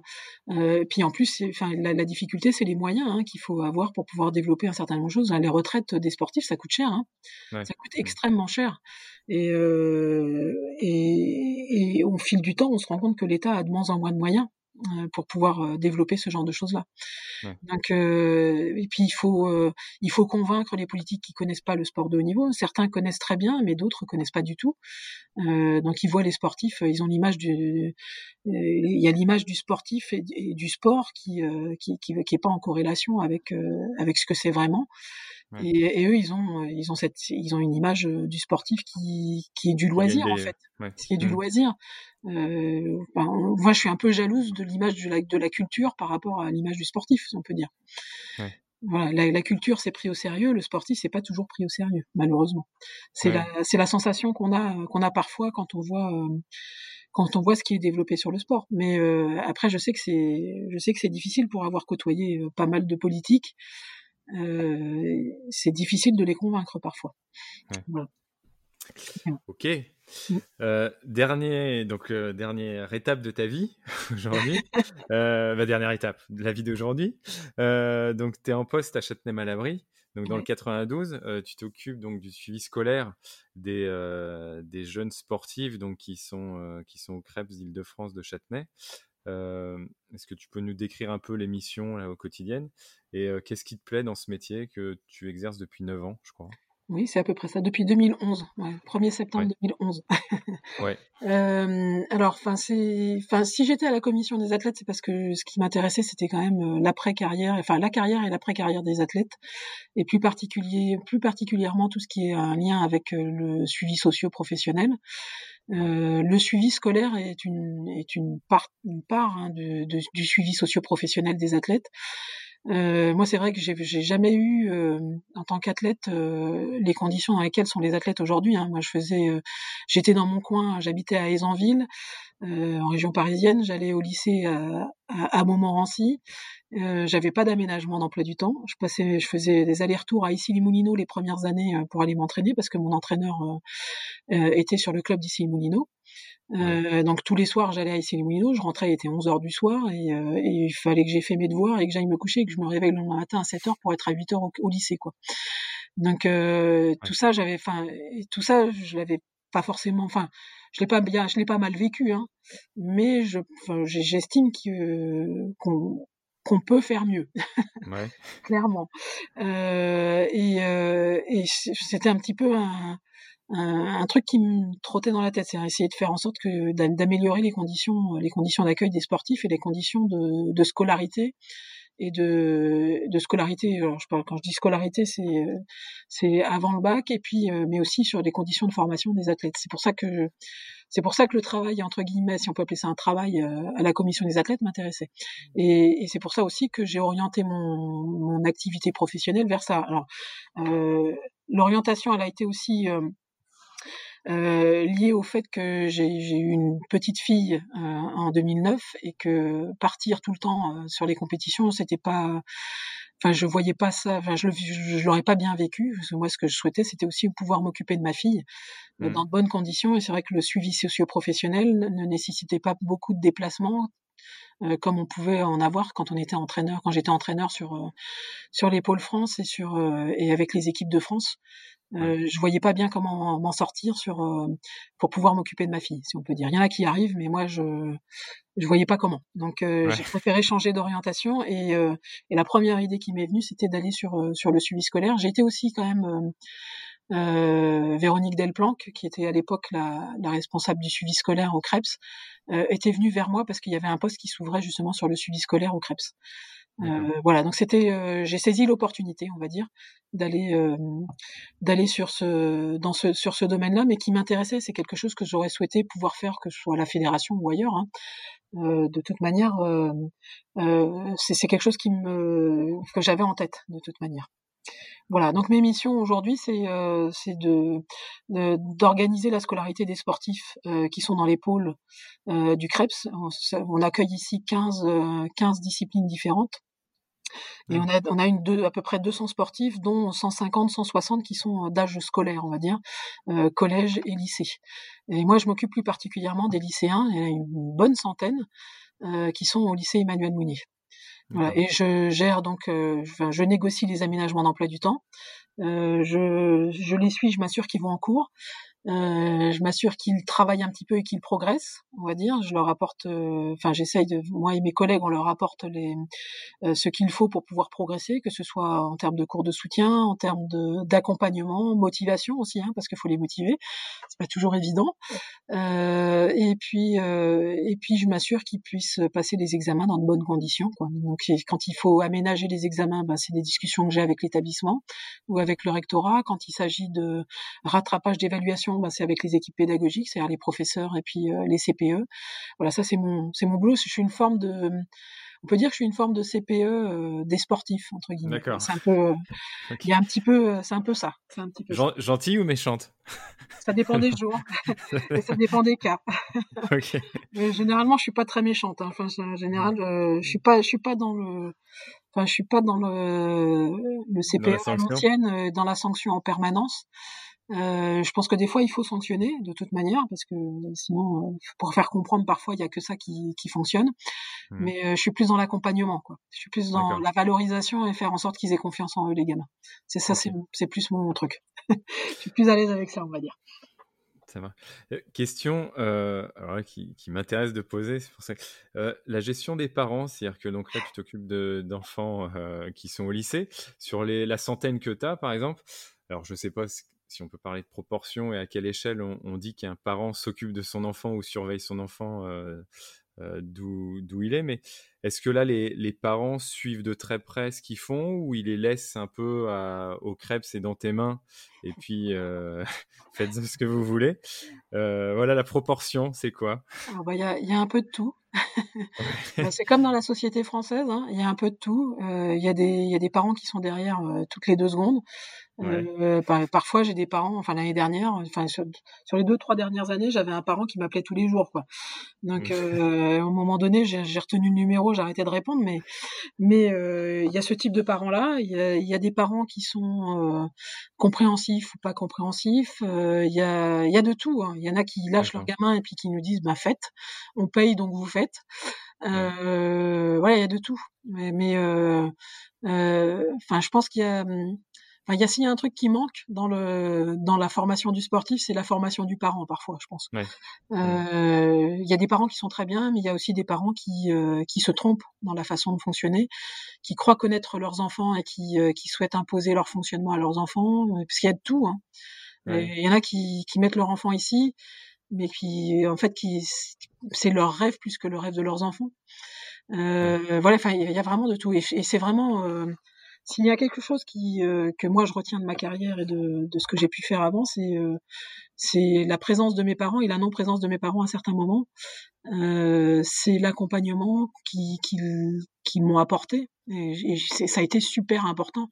euh, puis en plus, enfin la, la difficulté, c'est les moyens hein, qu'il faut avoir pour pouvoir développer un certain nombre de choses. Les retraites des sportifs, ça coûte cher, hein. Ouais. Ça coûte extrêmement cher. Et, euh, et, et au fil du temps, on se rend compte que l'État a de moins en moins de moyens pour pouvoir développer ce genre de choses-là. Ouais. Donc, euh, et puis il faut, euh, il faut convaincre les politiques qui connaissent pas le sport de haut niveau. Certains connaissent très bien, mais d'autres connaissent pas du tout. Euh, donc ils voient les sportifs, ils ont l'image du, il euh, y a l'image du sportif et, et du sport qui, euh, qui, qui, qui est pas en corrélation avec, euh, avec ce que c'est vraiment. Ouais. Et, et eux, ils ont, ils ont cette, ils ont une image du sportif qui, qui est du loisir des... en fait, ouais. qui est du mmh. loisir. Euh, ben, moi, je suis un peu jalouse de l'image de la, de la culture par rapport à l'image du sportif, on peut dire. Ouais. Voilà, la, la culture, c'est pris au sérieux. Le sportif, c'est pas toujours pris au sérieux, malheureusement. C'est ouais. la, c'est la sensation qu'on a, qu'on a parfois quand on voit, euh, quand on voit ce qui est développé sur le sport. Mais euh, après, je sais que c'est, je sais que c'est difficile pour avoir côtoyé pas mal de politiques. Euh, c'est difficile de les convaincre parfois. Ouais. Voilà. Ok. Euh, dernier, donc euh, dernière étape de ta vie aujourd'hui. Euh, bah, dernière étape de la vie d'aujourd'hui. Euh, donc tu es en poste à Châtenay-Malabry. Donc dans ouais. le quatre-vingt-douze, euh, tu t'occupes donc du suivi scolaire des euh, des jeunes sportifs donc qui sont euh, qui sont au CREPS d'Île-de-France de Châtenay. Euh, est-ce que tu peux nous décrire un peu les missions là, au quotidien et euh, qu'est-ce qui te plaît dans ce métier que tu exerces depuis neuf ans, je crois? Oui, c'est à peu près ça, depuis deux mille onze, ouais, premier septembre ouais. deux mille onze. ouais. euh, alors, 'fin, c'est, 'fin, si j'étais à la commission des athlètes, c'est parce que ce qui m'intéressait, c'était quand même l'après-carrière, enfin la carrière et l'après-carrière des athlètes, et plus, particulier, plus particulièrement tout ce qui est un lien avec le suivi socio-professionnel. Euh, le suivi scolaire est une, est une part, une part hein, de, de, du suivi socio-professionnel des athlètes. Euh, moi, c'est vrai que j'ai, j'ai jamais eu, euh, en tant qu'athlète, euh, les conditions dans lesquelles sont les athlètes aujourd'hui. Hein. Moi, je faisais, euh, j'étais dans mon coin, j'habitais à Aizenville, euh, en région parisienne. J'allais au lycée à, à, à Montmorency. Euh, j'avais pas d'aménagement d'emploi du temps. Je passais, je faisais des allers-retours à Issy-les-Moulineaux les premières années pour aller m'entraîner parce que mon entraîneur euh, euh, était sur le club d'Issy-les-Moulineaux. Euh, donc tous les soirs j'allais à Issy-les-Moulineaux, je rentrais, il était onze heures du soir et, euh, et il fallait que j'aie fait mes devoirs et que j'aille me coucher et que je me réveille le lendemain matin à sept heures pour être à huit heures au, au lycée quoi. Donc euh, ouais. tout ça j'avais, enfin tout ça je l'avais pas forcément, enfin je l'ai pas bien, je l'ai pas mal vécu hein, mais je, j'estime que qu'on qu'on peut faire mieux, ouais. clairement. Euh, et, euh, et c'était un petit peu un Un, un truc qui me trottait dans la tête, c'est essayer de faire en sorte que d'améliorer les conditions, les conditions d'accueil des sportifs et les conditions de, de scolarité et de, de scolarité. Alors je parle, quand je dis scolarité, c'est c'est avant le bac et puis mais aussi sur les conditions de formation des athlètes. C'est pour ça que c'est pour ça que le travail entre guillemets, si on peut appeler ça un travail à la commission des athlètes, m'intéressait. Et, et c'est pour ça aussi que j'ai orienté mon, mon activité professionnelle vers ça. Alors euh, l'orientation, elle a été aussi euh, Euh, lié au fait que j'ai, j'ai eu une petite fille euh, en deux mille neuf et que partir tout le temps euh, sur les compétitions, c'était pas, enfin je voyais pas ça, enfin je, le, je, je l'aurais pas bien vécu. Parce que moi, ce que je souhaitais, c'était aussi pouvoir m'occuper de ma fille euh, mmh. dans de bonnes conditions. Et c'est vrai que le suivi socio-professionnel ne nécessitait pas beaucoup de déplacements. Euh, comme on pouvait en avoir quand on était entraîneur, quand j'étais entraîneur sur euh, sur les Pôles France et sur euh, et avec les équipes de France, euh, je voyais pas bien comment m'en sortir sur euh, pour pouvoir m'occuper de ma fille, si on peut dire. Il y en a qui arrivent, mais moi je je voyais pas comment. Donc euh, ouais. j'ai préféré changer d'orientation et euh, et la première idée qui m'est venue, c'était d'aller sur euh, sur le suivi scolaire. J'ai été aussi quand même euh, Euh, Véronique Delplanque, qui était à l'époque la, la responsable du suivi scolaire au CREPS, euh, était venue vers moi parce qu'il y avait un poste qui s'ouvrait justement sur le suivi scolaire au CREPS. Euh, mmh. Voilà, donc c'était, euh, j'ai saisi l'opportunité, on va dire, d'aller euh, d'aller sur ce dans ce sur ce domaine-là, mais qui m'intéressait. C'est quelque chose que j'aurais souhaité pouvoir faire, que ce soit à la fédération ou ailleurs. Hein. Euh, de toute manière, euh, euh, c'est, c'est quelque chose qui me que j'avais en tête, de toute manière. Voilà, donc mes missions aujourd'hui, c'est, euh, c'est de, de d'organiser la scolarité des sportifs euh, qui sont dans les pôles euh, du CREPS. On, on accueille ici quinze, euh, quinze disciplines différentes. Et mmh. on a, on a une deux, à peu près deux cents sportifs, dont cent cinquante, cent soixante qui sont d'âge scolaire, on va dire, euh, collège et lycée. Et moi, je m'occupe plus particulièrement des lycéens, il y en a une bonne centaine euh, qui sont au lycée Emmanuel Mounier. Voilà, et je gère donc, euh, je, je négocie les aménagements d'emploi du temps. Euh, je, je les suis, je m'assure qu'ils vont en cours. Euh, je m'assure qu'ils travaillent un petit peu et qu'ils progressent, on va dire. Je leur apporte, enfin, euh, j'essaye de, moi et mes collègues, on leur apporte les, euh, ce qu'il faut pour pouvoir progresser, que ce soit en termes de cours de soutien, en termes de, d'accompagnement, motivation aussi, hein, parce qu'il faut les motiver. C'est pas toujours évident. Euh, et puis, euh, et puis, je m'assure qu'ils puissent passer les examens dans de bonnes conditions, quoi. Donc, quand il faut aménager les examens, ben, c'est des discussions que j'ai avec l'établissement ou avec le rectorat. Quand il s'agit de rattrapage d'évaluation, ben c'est avec les équipes pédagogiques, c'est-à-dire les professeurs et puis euh, les C P E. Voilà, ça c'est mon c'est mon boulot. Je suis une forme de, on peut dire que je suis une forme de C P E euh, des sportifs entre guillemets. D'accord. C'est un peu, il okay. y a un petit peu, c'est un peu ça. C'est un petit peu Gen- gentille ou méchante. Ça dépend des jours et ça dépend des cas. Okay. Mais généralement, je suis pas très méchante. Hein. Enfin, en général, euh, je suis pas, je suis pas dans le. Enfin, je suis pas dans le, le C P E à l'ancienne, dans la sanction en permanence. Euh, je pense que des fois il faut sanctionner de toute manière parce que sinon euh, pour faire comprendre parfois il y a que ça qui, qui fonctionne mmh. mais euh, je suis plus dans l'accompagnement quoi. Je suis plus dans D'accord. la valorisation et faire en sorte qu'ils aient confiance en eux les gamins, c'est ça okay. c'est, c'est plus mon truc. Je suis plus à l'aise avec ça on va dire. Ça va. Euh, question euh, alors là, qui, qui m'intéresse de poser, c'est pour ça que, euh, la gestion des parents, c'est-à-dire que donc là tu t'occupes de, d'enfants euh, qui sont au lycée, sur les, la centaine que tu as par exemple, alors je sais pas si on peut parler de proportion et à quelle échelle on, on dit qu'un parent s'occupe de son enfant ou surveille son enfant euh, euh, d'où, d'où il est, mais est-ce que là, les, les parents suivent de très près ce qu'ils font ou ils les laissent un peu à, au CREPS et dans tes mains et puis euh, faites ce que vous voulez euh, voilà, la proportion, c'est quoi ? Alors bah, y a, y a un peu de tout. C'est comme dans la société française, hein, y a un peu de tout. Euh, y a des, y a des parents qui sont derrière euh, toutes les deux secondes. Ouais. Euh, par, parfois, j'ai des parents, enfin l'année dernière, enfin sur, sur les deux, trois dernières années, j'avais un parent qui m'appelait tous les jours, quoi. Donc, euh, au moment donné, j'ai, j'ai retenu le numéro, j'ai arrêté de répondre, mais mais il euh, y a ce type de parents-là. Il y a, y a des parents qui sont euh, compréhensifs ou pas compréhensifs. Il euh, y a, il y a de tout. Il hein. y en a qui lâchent D'accord. leur gamin et puis qui nous disent, bah faites, on paye donc vous faites. Euh, voilà, il y a de tout. Mais, mais euh, euh, enfin, je pense qu'il y a, enfin, il y a s'il y a un truc qui manque dans le dans la formation du sportif, c'est la formation du parent parfois, je pense. Ouais. Euh, il y a des parents qui sont très bien, mais il y a aussi des parents qui euh, qui se trompent dans la façon de fonctionner, qui croient connaître leurs enfants et qui euh, qui souhaitent imposer leur fonctionnement à leurs enfants, parce qu'il y a de tout. Hein. Ouais. Et il y en a qui qui mettent leur enfant ici. Mais qui, en fait, qui, c'est leur rêve plus que le rêve de leurs enfants. Euh, voilà, enfin, il y a vraiment de tout. Et, et c'est vraiment, euh, s'il y a quelque chose qui, euh, que moi je retiens de ma carrière et de, de ce que j'ai pu faire avant, c'est, euh, c'est la présence de mes parents et la non-présence de mes parents à certains moments. Euh, c'est l'accompagnement qui, qui, qui m'ont apporté. Et, et c'est, ça a été super important.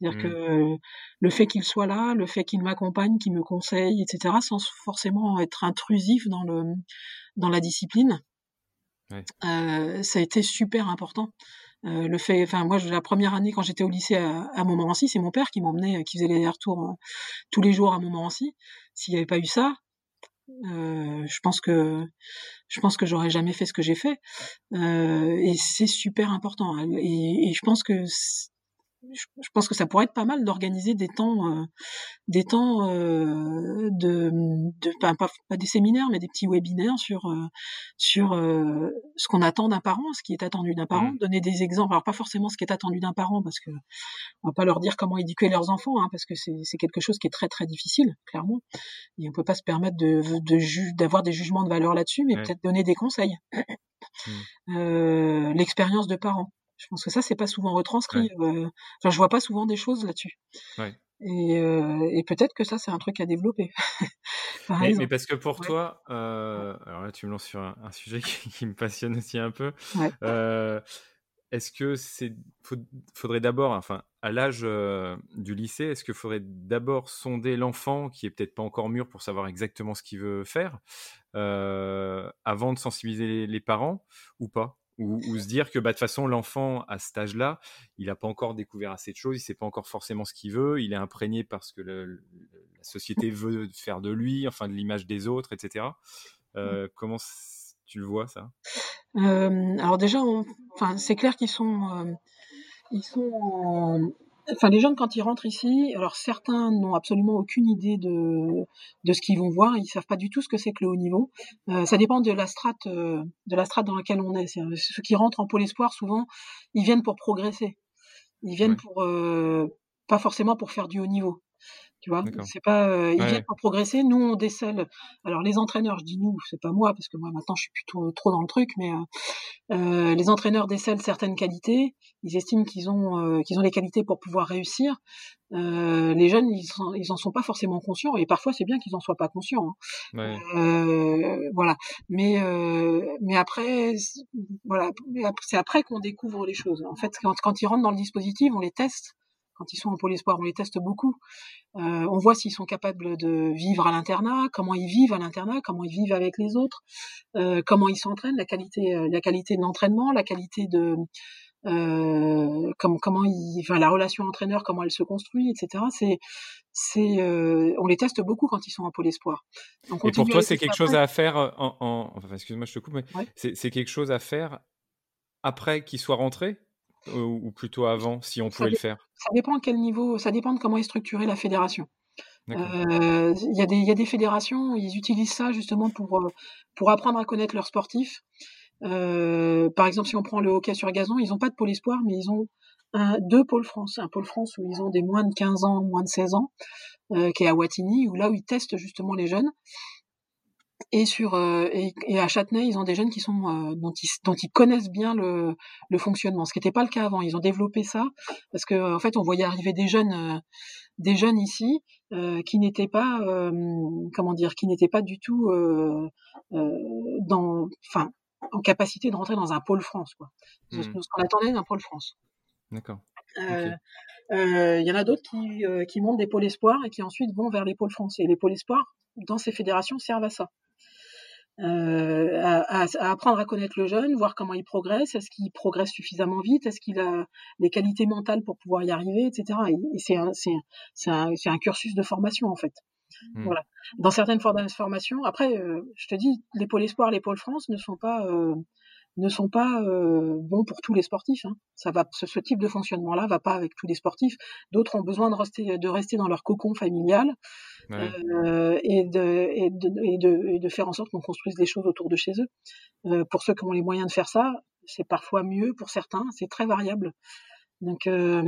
C'est-à-dire mmh. que le fait qu'il soit là, le fait qu'il m'accompagne, qu'il me conseille, et cetera, sans forcément être intrusif dans le dans la discipline, ouais. euh, ça a été super important. Euh, le fait, enfin moi, la première année quand j'étais au lycée à, à Montmorency, c'est mon père qui m'emmenait, qui faisait les retours euh, tous les jours à Montmorency. S'il n'y avait pas eu ça, euh, je pense que je pense que j'aurais jamais fait ce que j'ai fait. Euh, et c'est super important. Et, et je pense que je pense que ça pourrait être pas mal d'organiser des temps, euh, des temps euh, de, de pas, pas, pas des séminaires, mais des petits webinaires sur euh, sur euh, ce qu'on attend d'un parent, ce qui est attendu d'un parent, mmh. donner des exemples. Alors pas forcément ce qui est attendu d'un parent, parce que on va pas leur dire comment éduquer leurs enfants, hein, parce que c'est, c'est quelque chose qui est très très difficile, clairement. Et on peut pas se permettre de, de ju- d'avoir des jugements de valeur là-dessus, mais mmh. peut-être donner des conseils, mmh. euh, l'expérience de parents. Je pense que ça, c'est pas souvent retranscrit. Ouais. Euh, enfin, je vois pas souvent des choses là-dessus. Ouais. Et, euh, et peut-être que ça, c'est un truc à développer. Par mais, mais parce que pour ouais. toi, euh, alors là, tu me lances sur un, un sujet qui, qui me passionne aussi un peu. Ouais. Euh, est-ce que c'est faudrait d'abord, enfin, à l'âge euh, du lycée, est-ce qu'il faudrait d'abord sonder l'enfant qui est peut-être pas encore mûr pour savoir exactement ce qu'il veut faire euh, avant de sensibiliser les, les parents ou pas? Ou, ou se dire que bah, de toute façon, l'enfant, à cet âge-là, il n'a pas encore découvert assez de choses, il ne sait pas encore forcément ce qu'il veut, il est imprégné parce que le, le, la société veut faire de lui, enfin de l'image des autres, et cetera. Euh, comment c- tu le vois, ça ? euh, Alors déjà, on, c'est clair qu'ils sont... Euh, ils sont en... Enfin, les jeunes, quand ils rentrent ici, alors certains n'ont absolument aucune idée de, de ce qu'ils vont voir. Ils savent pas du tout ce que c'est que le haut niveau. Euh, ça dépend de la strate, euh, de la strate dans laquelle on est. C'est-à-dire, ceux qui rentrent en Pôle Espoir, souvent, ils viennent pour progresser. Ils viennent ouais. pour, euh, pas forcément pour faire du haut niveau. Tu vois, D'accord. c'est pas, euh, ils ouais. viennent pour progresser. Nous, on décèle. Alors, les entraîneurs, je dis nous, c'est pas moi, parce que moi, maintenant, je suis plutôt trop dans le truc, mais, euh, euh les entraîneurs décèlent certaines qualités. Ils estiment qu'ils ont, euh, qu'ils ont les qualités pour pouvoir réussir. Euh, les jeunes, ils en, ils en sont pas forcément conscients. Et parfois, c'est bien qu'ils en soient pas conscients, hein. Ouais. Euh, voilà. Mais, euh, mais après, c'est, voilà. C'est après qu'on découvre les choses. En fait, quand, quand ils rentrent dans le dispositif, on les teste. Quand ils sont en Pôle Espoir, on les teste beaucoup. Euh, on voit s'ils sont capables de vivre à l'internat, comment ils vivent à l'internat, comment ils vivent avec les autres, euh, comment ils s'entraînent, la qualité, la qualité de l'entraînement, la qualité de euh, comme, comment ils, enfin la relation entraîneur, comment elle se construit, et cetera. C'est, c'est, euh, on les teste beaucoup quand ils sont en Pôle Espoir. Donc, et pour toi, c'est quelque après. chose à faire en, en enfin, excuse-moi, je te coupe, mais ouais. c'est, c'est quelque chose à faire après qu'ils soient rentrés. Ou plutôt avant, si on pouvait dé- le faire. Ça dépend à quel niveau, ça dépend de comment est structurée la fédération. Il euh, y, y a des fédérations où ils utilisent ça justement pour, pour apprendre à connaître leurs sportifs. Euh, par exemple, si on prend le hockey sur gazon, ils n'ont pas de Pôle Espoir, mais ils ont un, deux Pôles France. Un Pôle France où ils ont des moins de quinze ans, moins de seize ans, euh, qui est à Wattignies, où là où ils testent justement les jeunes. Et sur euh, et, et à Châtenay, ils ont des jeunes qui sont euh, dont ils dont ils connaissent bien le le fonctionnement, ce qui n'était pas le cas avant. Ils ont développé ça parce que en fait, on voyait arriver des jeunes euh, des jeunes ici euh, qui n'étaient pas euh, comment dire, qui n'étaient pas du tout euh, euh, dans enfin en capacité de rentrer dans un Pôle France, quoi. C'est mmh. ce qu'on attendait d'un Pôle France. D'accord. Euh, okay. euh, y en a d'autres qui euh, qui montent des Pôles Espoir et qui ensuite vont vers les Pôles France. Et les Pôles Espoir dans ces fédérations servent à ça. Euh, à, à, à apprendre à connaître le jeune, voir comment il progresse, est-ce qu'il progresse suffisamment vite, est-ce qu'il a les qualités mentales pour pouvoir y arriver, et cetera. Et, et c'est, un, c'est, c'est, un, c'est un cursus de formation en fait. Mmh. Voilà. Dans certaines formations, après, euh, je te dis, les Pôles Espoir, les Pôles France ne sont pas euh, ne sont pas euh, bons pour tous les sportifs. Hein. Ça va, ce, ce type de fonctionnement-là va pas avec tous les sportifs. D'autres ont besoin de rester de rester dans leur cocon familial. Ouais. Euh, et, de, et, de, et, de, et de faire en sorte qu'on construise des choses autour de chez eux. Euh, pour ceux qui ont les moyens de faire ça, c'est parfois mieux pour certains, c'est très variable. Donc, euh,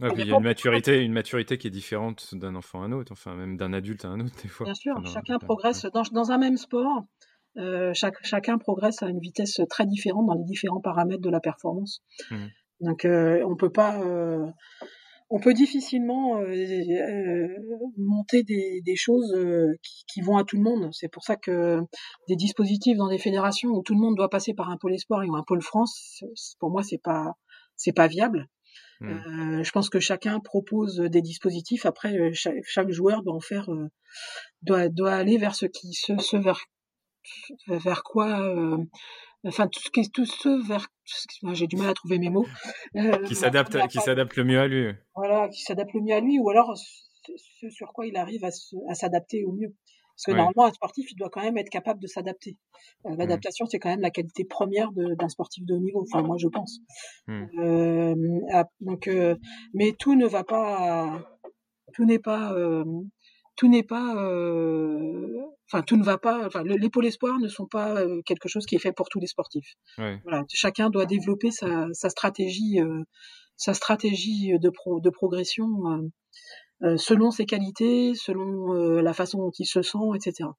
ouais, il y a une maturité, une maturité qui est différente d'un enfant à un autre, enfin même d'un adulte à un autre des fois. Bien sûr, enfin, chacun progresse dans, dans un même sport, euh, chaque, chacun progresse à une vitesse très différente dans les différents paramètres de la performance. Mmh. Donc euh, on peut pas... Euh, On peut difficilement euh, euh, monter des, des choses euh, qui, qui vont à tout le monde. C'est pour ça que des dispositifs dans des fédérations où tout le monde doit passer par un Pôle Espoir et ou un Pôle France, pour moi, c'est pas c'est pas viable. Mmh. Euh, je pense que chacun propose des dispositifs. Après, chaque, chaque joueur doit en faire, euh, doit doit aller vers ce qui se se vers vers quoi. Euh, Enfin, tout ce qui tout ce vers, j'ai du mal à trouver mes mots. Euh, qui s'adapte, qui s'adapte le mieux à lui. Voilà, qui s'adapte le mieux à lui, ou alors ce sur quoi il arrive à, se, à s'adapter au mieux. Parce que ouais. normalement, un sportif, il doit quand même être capable de s'adapter. Euh, l'adaptation, mmh. c'est quand même la qualité première de, d'un sportif de haut niveau. Enfin, moi, je pense. Mmh. Euh, à, donc, euh, mais tout ne va pas, tout n'est pas. Euh, Tout n'est pas, euh... enfin tout ne va pas. Enfin, le, les Pôles Espoir ne sont pas euh, quelque chose qui est fait pour tous les sportifs. Ouais. Voilà, chacun doit développer sa, sa stratégie, euh, sa stratégie de, pro, de progression euh, euh, selon ses qualités, selon euh, la façon dont il se sent, et cetera.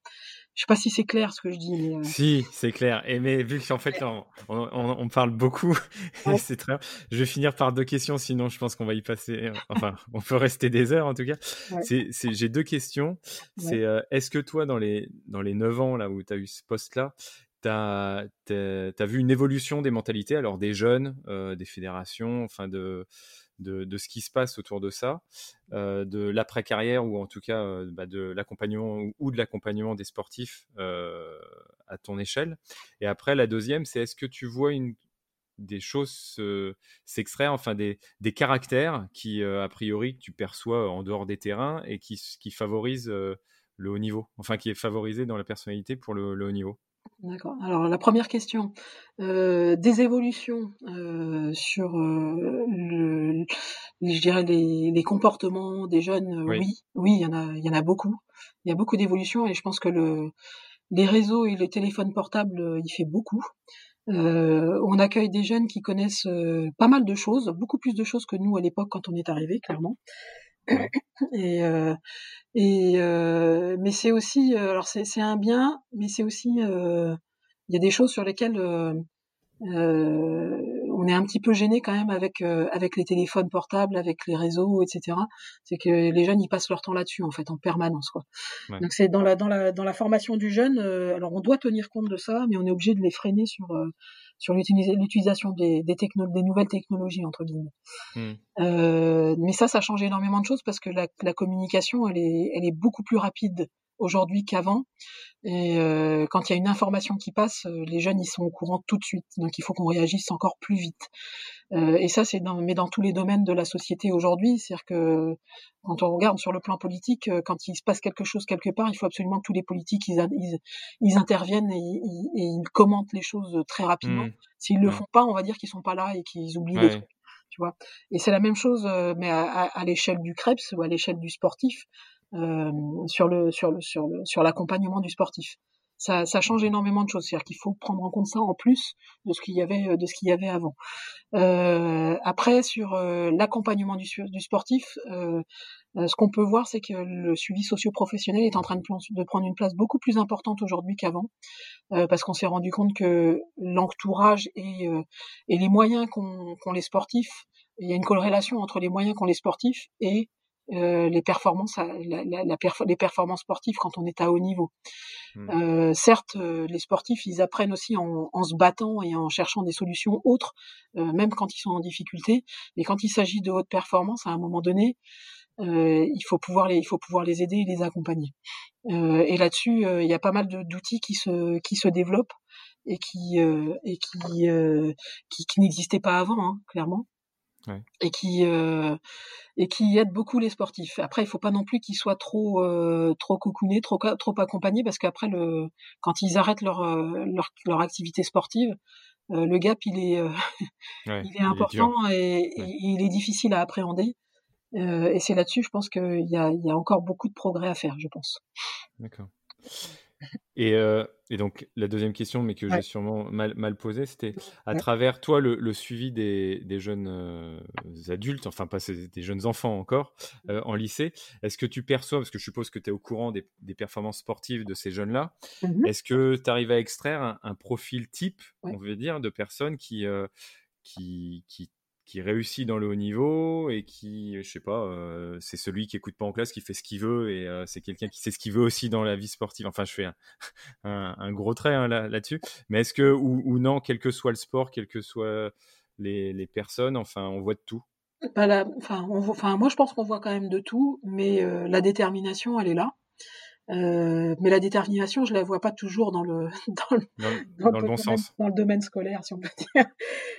Je sais pas si c'est clair ce que je dis. Mais euh... Si, c'est clair. Et mais vu qu'en fait, on, on, on parle beaucoup, ouais. c'est très. Je vais finir par deux questions, sinon je pense qu'on va y passer. Enfin, on peut rester des heures en tout cas. Ouais. C'est, c'est, j'ai deux questions. Ouais. C'est euh, est-ce que toi, dans les dans les neuf ans là où tu as eu ce poste-là, t'as t'as vu une évolution des mentalités, alors des jeunes, euh, des fédérations, enfin de De, de ce qui se passe autour de ça, euh, de l'après-carrière ou en tout cas euh, bah de l'accompagnement ou, ou de l'accompagnement des sportifs euh, à ton échelle. Et après, la deuxième, c'est est-ce que tu vois une, des choses euh, s'extraient, enfin des, des caractères qui, euh, a priori, tu perçois en dehors des terrains et qui, qui favorisent euh, le haut niveau, enfin qui est favorisé dans la personnalité pour le, le haut niveau. D'accord. Alors, la première question, euh, des évolutions euh, sur, euh, le, je dirais, les, les comportements des jeunes, euh, oui, oui, oui, il y en a, il y en a beaucoup. Il y a beaucoup d'évolutions et je pense que le, les réseaux et les téléphones portables, il fait beaucoup. Euh, on accueille des jeunes qui connaissent euh, pas mal de choses, beaucoup plus de choses que nous à l'époque quand on est arrivé, clairement. Et, euh, et euh, mais c'est aussi, alors c'est, c'est un bien, mais c'est aussi, il euh, y a des choses sur lesquelles euh, euh, on est un petit peu gêné quand même avec euh, avec les téléphones portables, avec les réseaux, et cetera. C'est que les jeunes ils passent leur temps là-dessus en fait en permanence quoi. Ouais. Donc c'est dans la dans la dans la formation du jeune. Euh, alors on doit tenir compte de ça, mais on est obligé de les freiner sur euh, sur l'utilisation des, des, techno- des nouvelles technologies, entre guillemets. Mm. Euh, mais ça, ça change énormément de choses parce que la, la communication, elle est, elle est beaucoup plus rapide aujourd'hui qu'avant. Et euh, quand il y a une information qui passe, les jeunes, ils sont au courant tout de suite. Donc, il faut qu'on réagisse encore plus vite. Euh, et ça, c'est dans, mais dans tous les domaines de la société aujourd'hui. C'est-à-dire que quand on regarde sur le plan politique, quand il se passe quelque chose quelque part, il faut absolument que tous les politiques, ils, ils, ils interviennent et ils, ils commentent les choses très rapidement. Mmh. S'ils ne le font pas, on va dire qu'ils ne sont pas là et qu'ils oublient ouais. les trucs. Tu vois. Et c'est la même chose, mais à, à, à l'échelle du CREPS ou à l'échelle du sportif, euh, sur le, sur le, sur le, sur l'accompagnement du sportif. Ça, ça change énormément de choses. C'est-à-dire qu'il faut prendre en compte ça en plus de ce qu'il y avait, de ce qu'il y avait avant. Euh, après, sur euh, l'accompagnement du, du sportif, euh, ce qu'on peut voir, c'est que le suivi socio-professionnel est en train de, de prendre une place beaucoup plus importante aujourd'hui qu'avant, euh, parce qu'on s'est rendu compte que l'entourage et, euh, et les moyens qu'ont, qu'ont les sportifs, il y a une corrélation entre les moyens qu'ont les sportifs et Euh, les performances, la, la, la perf- les performances sportives quand on est à haut niveau. Mmh. Euh, certes, euh, les sportifs, ils apprennent aussi en, en se battant et en cherchant des solutions autres, euh, même quand ils sont en difficulté. Mais quand il s'agit de haute performance, à un moment donné, euh, il faut pouvoir les, il faut pouvoir les aider et les accompagner. Euh, et là-dessus, euh, il y a pas mal de, d'outils qui se, qui se développent et qui, euh, et qui, euh, qui, qui n'existaient pas avant, hein, clairement. Ouais. Et qui euh, et qui aide beaucoup les sportifs. Après, il faut pas non plus qu'ils soient trop euh, trop cocoonés, trop trop accompagnés, parce qu'après le quand ils arrêtent leur leur, leur activité sportive, euh, le gap il est euh, ouais, il est important il est et, ouais. et il est difficile à appréhender. Euh, et c'est là-dessus, je pense qu'il y a il y a encore beaucoup de progrès à faire, je pense. D'accord. Et, euh, et donc la deuxième question, mais que ouais. j'ai sûrement mal, mal posée, c'était à ouais. travers toi le, le suivi des, des jeunes euh, adultes, enfin pas des jeunes enfants encore, euh, en lycée, est-ce que tu perçois, parce que je suppose que tu es au courant des, des performances sportives de ces jeunes-là, mm-hmm. est-ce que tu arrives à extraire un, un profil type, ouais. on veut dire, de personnes qui, euh, qui, qui qui réussit dans le haut niveau et qui, je sais pas, euh, c'est celui qui écoute pas en classe, qui fait ce qu'il veut et euh, c'est quelqu'un qui sait ce qu'il veut aussi dans la vie sportive. Enfin, je fais un, un, un gros trait hein, là, là-dessus. Mais est-ce que, ou, ou non, quel que soit le sport, quelles que soient les, les personnes, enfin, on voit de tout. Bah là, enfin, on voit, enfin, moi, je pense qu'on voit quand même de tout, mais euh, la détermination, elle est là. Euh, mais la détermination, je la vois pas toujours dans le dans le, dans, dans dans le bon domaine, sens, dans le domaine scolaire, si on peut dire,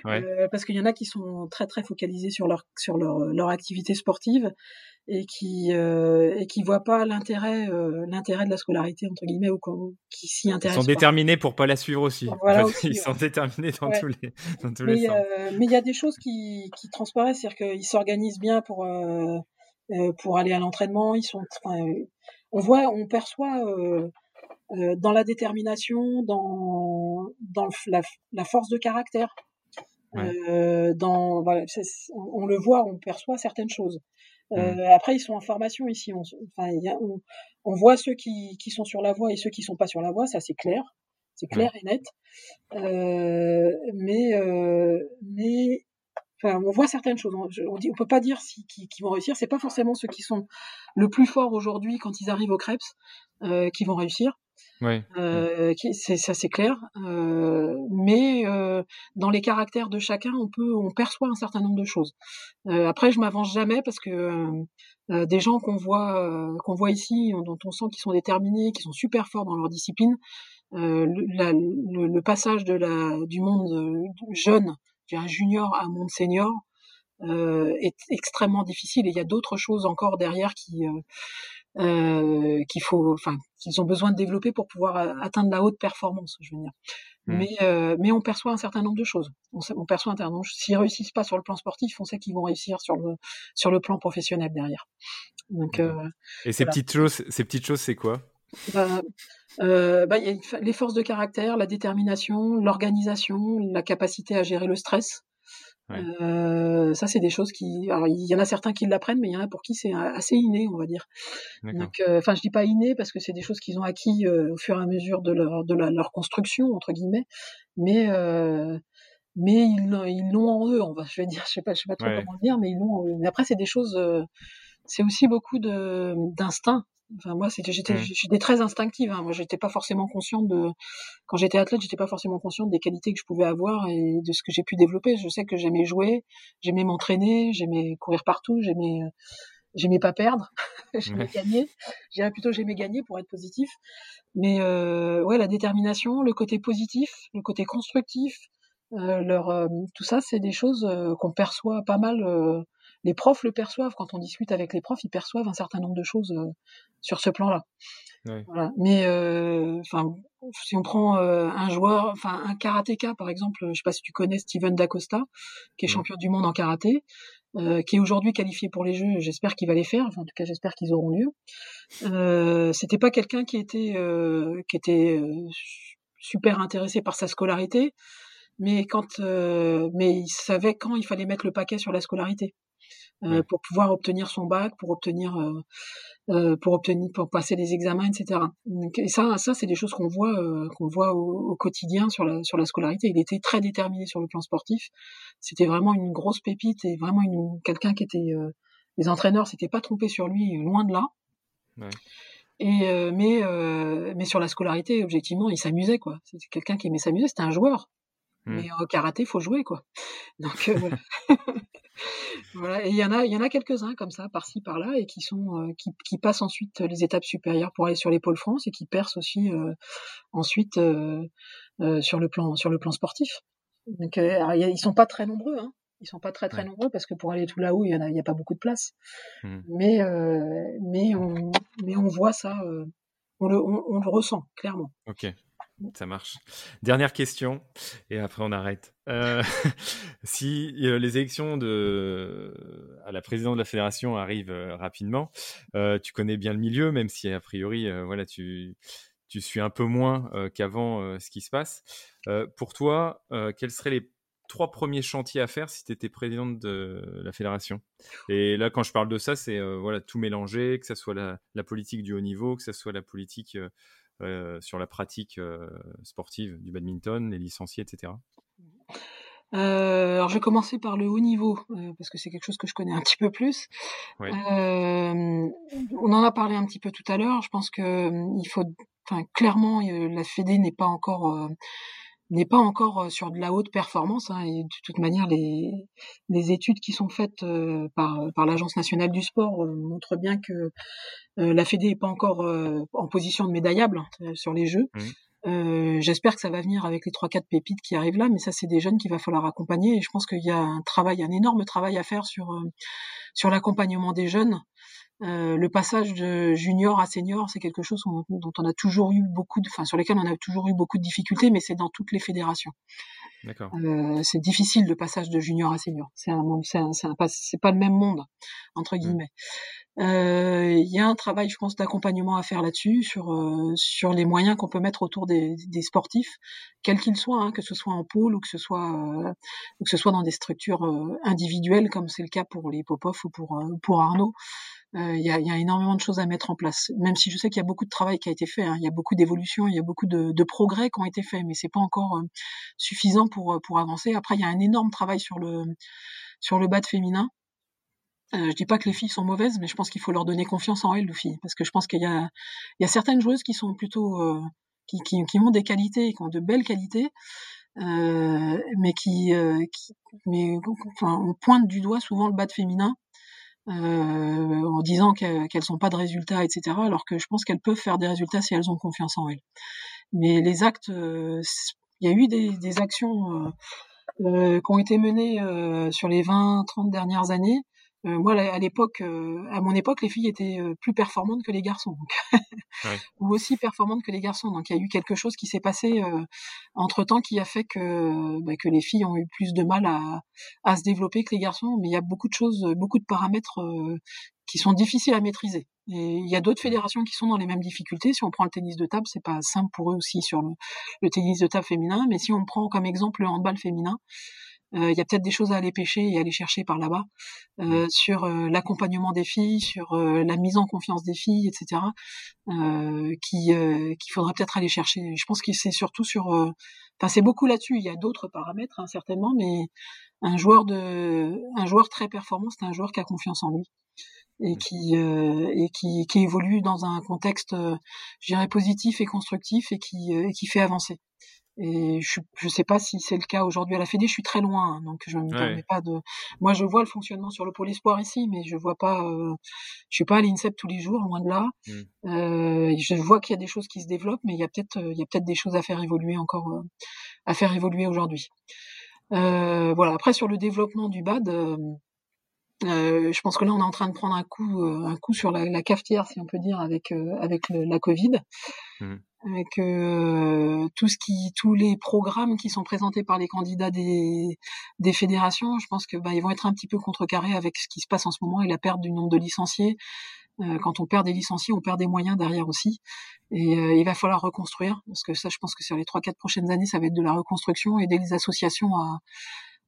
ouais. euh, parce qu'il y en a qui sont très très focalisés sur leur sur leur leur activité sportive et qui euh, et qui voient pas l'intérêt euh, l'intérêt de la scolarité entre guillemets ou qui s'y intéressent. Ils sont pas. Déterminés pour pas la suivre aussi. Voilà en fait, aussi ils ouais. sont déterminés dans ouais. tous les dans tous mais, les sens. Euh, mais il y a des choses qui qui transparaissent, c'est-à-dire qu'ils s'organisent bien pour euh, pour aller à l'entraînement, ils sont enfin, on voit, on perçoit euh, euh, dans la détermination, dans, dans la, la force de caractère. Ouais. Euh, dans, voilà, on le voit, on perçoit certaines choses. Euh, ouais. Après, ils sont en formation ici. On, enfin, y a, on, on voit ceux qui, qui sont sur la voie et ceux qui ne sont pas sur la voie, ça c'est clair, c'est clair ouais. et net. Euh, mais euh, mais enfin, on voit certaines choses. On ne peut pas dire si, qui, qui vont réussir. C'est pas forcément ceux qui sont le plus forts aujourd'hui quand ils arrivent au CREPS euh, qui vont réussir. Oui. Euh, qui, c'est, ça c'est clair. Euh, mais euh, dans les caractères de chacun, on peut, on perçoit un certain nombre de choses. Euh, après, je m'avance jamais parce que euh, des gens qu'on voit, euh, qu'on voit ici, dont on sent qu'ils sont déterminés, qu'ils sont super forts dans leur discipline, euh, la, le, le passage de la, du monde jeune un junior à un monde senior euh, est extrêmement difficile. Et il y a d'autres choses encore derrière qui, euh, qu'il faut, enfin, qu'ils ont besoin de développer pour pouvoir atteindre la haute performance, je veux dire. Mmh. Mais, euh, mais on perçoit un certain nombre de choses. On, on perçoit un certain nombre. S'ils réussissent pas sur le plan sportif, on sait qu'ils vont réussir sur le sur le plan professionnel derrière. Donc. Mmh. Euh, Et ces voilà. petites choses, ces petites choses, c'est quoi ? Bah, euh, bah, y a les forces de caractère, la détermination, l'organisation, la capacité à gérer le stress. Ouais. Euh, ça, c'est des choses qui. Alors, il y en a certains qui l'apprennent, mais il y en a pour qui c'est assez inné, on va dire. D'accord. Donc, enfin, euh, je dis pas inné parce que c'est des choses qu'ils ont acquis euh, au fur et à mesure de leur de la, leur construction entre guillemets, mais euh, mais ils ils l'ont en eux. On va, je vais dire, je sais pas, je sais pas trop ouais. comment dire, mais ils l'ont en eux. Mais après, c'est des choses. Euh, c'est aussi beaucoup de d'instinct. Enfin, moi, c'était, j'étais, j'étais très instinctive, hein. Moi, j'étais pas forcément consciente de, quand j'étais athlète, j'étais pas forcément consciente des qualités que je pouvais avoir et de ce que j'ai pu développer. Je sais que j'aimais jouer, j'aimais m'entraîner, j'aimais courir partout, j'aimais, j'aimais pas perdre, j'aimais ouais. gagner. Je dirais plutôt j'aimais gagner pour être positif. Mais, euh, ouais, la détermination, le côté positif, le côté constructif, euh, leur, euh, tout ça, c'est des choses euh, qu'on perçoit pas mal, euh, les profs le perçoivent, quand on discute avec les profs, ils perçoivent un certain nombre de choses euh, sur ce plan-là. Oui. Voilà. Mais enfin, euh, si on prend euh, un joueur, enfin un karatéka par exemple, je ne sais pas si tu connais Steven Dacosta, qui est oui. champion du monde en karaté, euh, qui est aujourd'hui qualifié pour les Jeux. J'espère qu'il va les faire. Enfin, en tout cas, j'espère qu'ils auront lieu. Euh, c'était pas quelqu'un qui était euh, qui était euh, super intéressé par sa scolarité, mais quand euh, mais il savait quand il fallait mettre le paquet sur la scolarité. Euh, pour pouvoir obtenir son bac, pour obtenir, euh, euh, pour obtenir, pour passer les examens, et cetera. Donc, et ça, ça, c'est des choses qu'on voit, euh, qu'on voit au, au quotidien sur la, sur la scolarité. Il était très déterminé sur le plan sportif. C'était vraiment une grosse pépite et vraiment une, quelqu'un qui était, euh, les entraîneurs s'étaient pas trompés sur lui, loin de là. Ouais. Et euh, mais, euh, mais sur la scolarité, objectivement, il s'amusait quoi. C'était quelqu'un qui aimait s'amuser. C'était un joueur. Mmh. Mais au karaté, faut jouer quoi. Donc euh, voilà. Voilà, et il y en a, il y en a quelques-uns comme ça, par-ci, par-là, et qui sont, euh, qui, qui passent ensuite les étapes supérieures pour aller sur les pôles France et qui percent aussi euh, ensuite euh, euh, sur le plan, sur le plan sportif. Donc, euh, alors, y a, ils sont pas très nombreux, hein. Ils sont pas très très ouais. nombreux parce que pour aller tout là-haut, il y en a, il y a pas beaucoup de place. Mmh. Mais, euh, mais on, mais on voit ça, euh, on le, on, on le ressent clairement. Ok. Ça marche. Dernière question, et après on arrête. Euh, si euh, les élections de, à la présidente de la fédération arrivent euh, rapidement, euh, tu connais bien le milieu, même si a priori euh, voilà, tu, tu suis un peu moins euh, qu'avant euh, ce qui se passe. Euh, pour toi, euh, quels seraient les trois premiers chantiers à faire si tu étais présidente de la fédération? Et là, quand je parle de ça, c'est euh, voilà, tout mélanger, que ce soit la, la politique du haut niveau, que ce soit la politique... Euh, Euh, sur la pratique euh, sportive du badminton, les licenciés, et cetera. Euh, alors, je vais commencer par le haut niveau, euh, parce que c'est quelque chose que je connais un petit peu plus. Ouais. Euh, on en a parlé un petit peu tout à l'heure. Je pense que il faut, enfin, clairement, la Fédé n'est pas encore... Euh, n'est pas encore sur de la haute performance, hein, et de toute manière les les études qui sont faites euh, par par l'Agence nationale du sport euh, montrent bien que euh, la Fédé est pas encore euh, en position de médaillable hein, sur les Jeux. Mmh. Euh, j'espère que ça va venir avec les trois quatre pépites qui arrivent là, mais ça c'est des jeunes qu'il va falloir accompagner. Et je pense qu'il y a un travail, un énorme travail à faire sur euh, sur l'accompagnement des jeunes. Euh, le passage de junior à senior, c'est quelque chose on, dont on a toujours eu beaucoup, de, enfin sur lesquels on a toujours eu beaucoup de difficultés, mais c'est dans toutes les fédérations. D'accord. Euh, c'est difficile le passage de junior à senior. C'est un monde, c'est, un, c'est, un, c'est pas le même monde entre guillemets. Il mmh. euh, y a un travail, je pense, d'accompagnement à faire là-dessus, sur euh, sur les moyens qu'on peut mettre autour des, des sportifs, quels qu'ils soient, hein, que ce soit en pôle ou que ce soit euh, ou que ce soit dans des structures euh, individuelles, comme c'est le cas pour les Popov ou pour euh, pour Arnaud. Il euh, y, a, y a énormément de choses à mettre en place, même si je sais qu'il y a beaucoup de travail qui a été fait, il hein, y a beaucoup d'évolutions, il y a beaucoup de, de progrès qui ont été faits, mais c'est pas encore euh, suffisant pour pour avancer. Après, il y a un énorme travail sur le sur le bad féminin. Euh, je dis pas que les filles sont mauvaises, mais je pense qu'il faut leur donner confiance en elles, les filles, parce que je pense qu'il y a il y a certaines joueuses qui sont plutôt euh, qui, qui qui ont des qualités, qui ont de belles qualités. Euh, mais qui, euh, qui mais enfin on pointe du doigt souvent le bad féminin. Euh, en disant qu'elles n'ont pas de résultats, et cetera, alors que je pense qu'elles peuvent faire des résultats si elles ont confiance en elles. Mais les actes, il euh, y a eu des, des actions euh, euh, qui ont été menées euh, sur les vingt trente dernières années. Euh, moi, à l'époque, euh, à mon époque, les filles étaient plus performantes que les garçons, donc ouais. Ou aussi performantes que les garçons. Donc, il y a eu quelque chose qui s'est passé euh, entre-temps qui a fait que, bah, que les filles ont eu plus de mal à, à se développer que les garçons. Mais il y a beaucoup de choses, beaucoup de paramètres euh, qui sont difficiles à maîtriser. Et il y a d'autres fédérations qui sont dans les mêmes difficultés. Si on prend le tennis de table, c'est pas simple pour eux aussi sur le, le tennis de table féminin. Mais si on prend comme exemple le handball féminin, il euh, y a peut-être des choses à aller pêcher et à aller chercher par là-bas, euh, sur euh, l'accompagnement des filles, sur euh, la mise en confiance des filles, et cetera, euh, qui, euh, qu'il faudra peut-être aller chercher. Je pense que c'est surtout sur... Enfin, euh, c'est beaucoup là-dessus. Il y a d'autres paramètres, hein, certainement, mais un joueur, de, un joueur très performant, c'est un joueur qui a confiance en lui et qui, euh, et qui, qui évolue dans un contexte, euh, je dirais, positif et constructif et qui, euh, et qui fait avancer. Et je je sais pas si c'est le cas aujourd'hui à la Fédé, je suis très loin, hein, donc je me permets pas de. Moi, je vois le fonctionnement sur le Pôle Espoir ici, mais je vois pas. Euh, je suis pas à l'INSEP tous les jours, loin de là. Mm. Euh, je vois qu'il y a des choses qui se développent, mais il y a peut-être il y a peut-être des choses à faire évoluer encore, euh, à faire évoluer aujourd'hui. Euh, voilà. Après, sur le développement du bad. Euh, Euh, je pense que là, on est en train de prendre un coup, euh, un coup sur la, la cafetière, si on peut dire, avec euh, avec le, la Covid, mmh. avec euh, tout ce qui, tous les programmes qui sont présentés par les candidats des des fédérations. Je pense que bah, ils vont être un petit peu contrecarrés avec ce qui se passe en ce moment et la perte du nombre de licenciés. Euh, quand on perd des licenciés, on perd des moyens derrière aussi, et euh, il va falloir reconstruire parce que ça, je pense que sur les trois quatre prochaines années, ça va être de la reconstruction et aider les associations à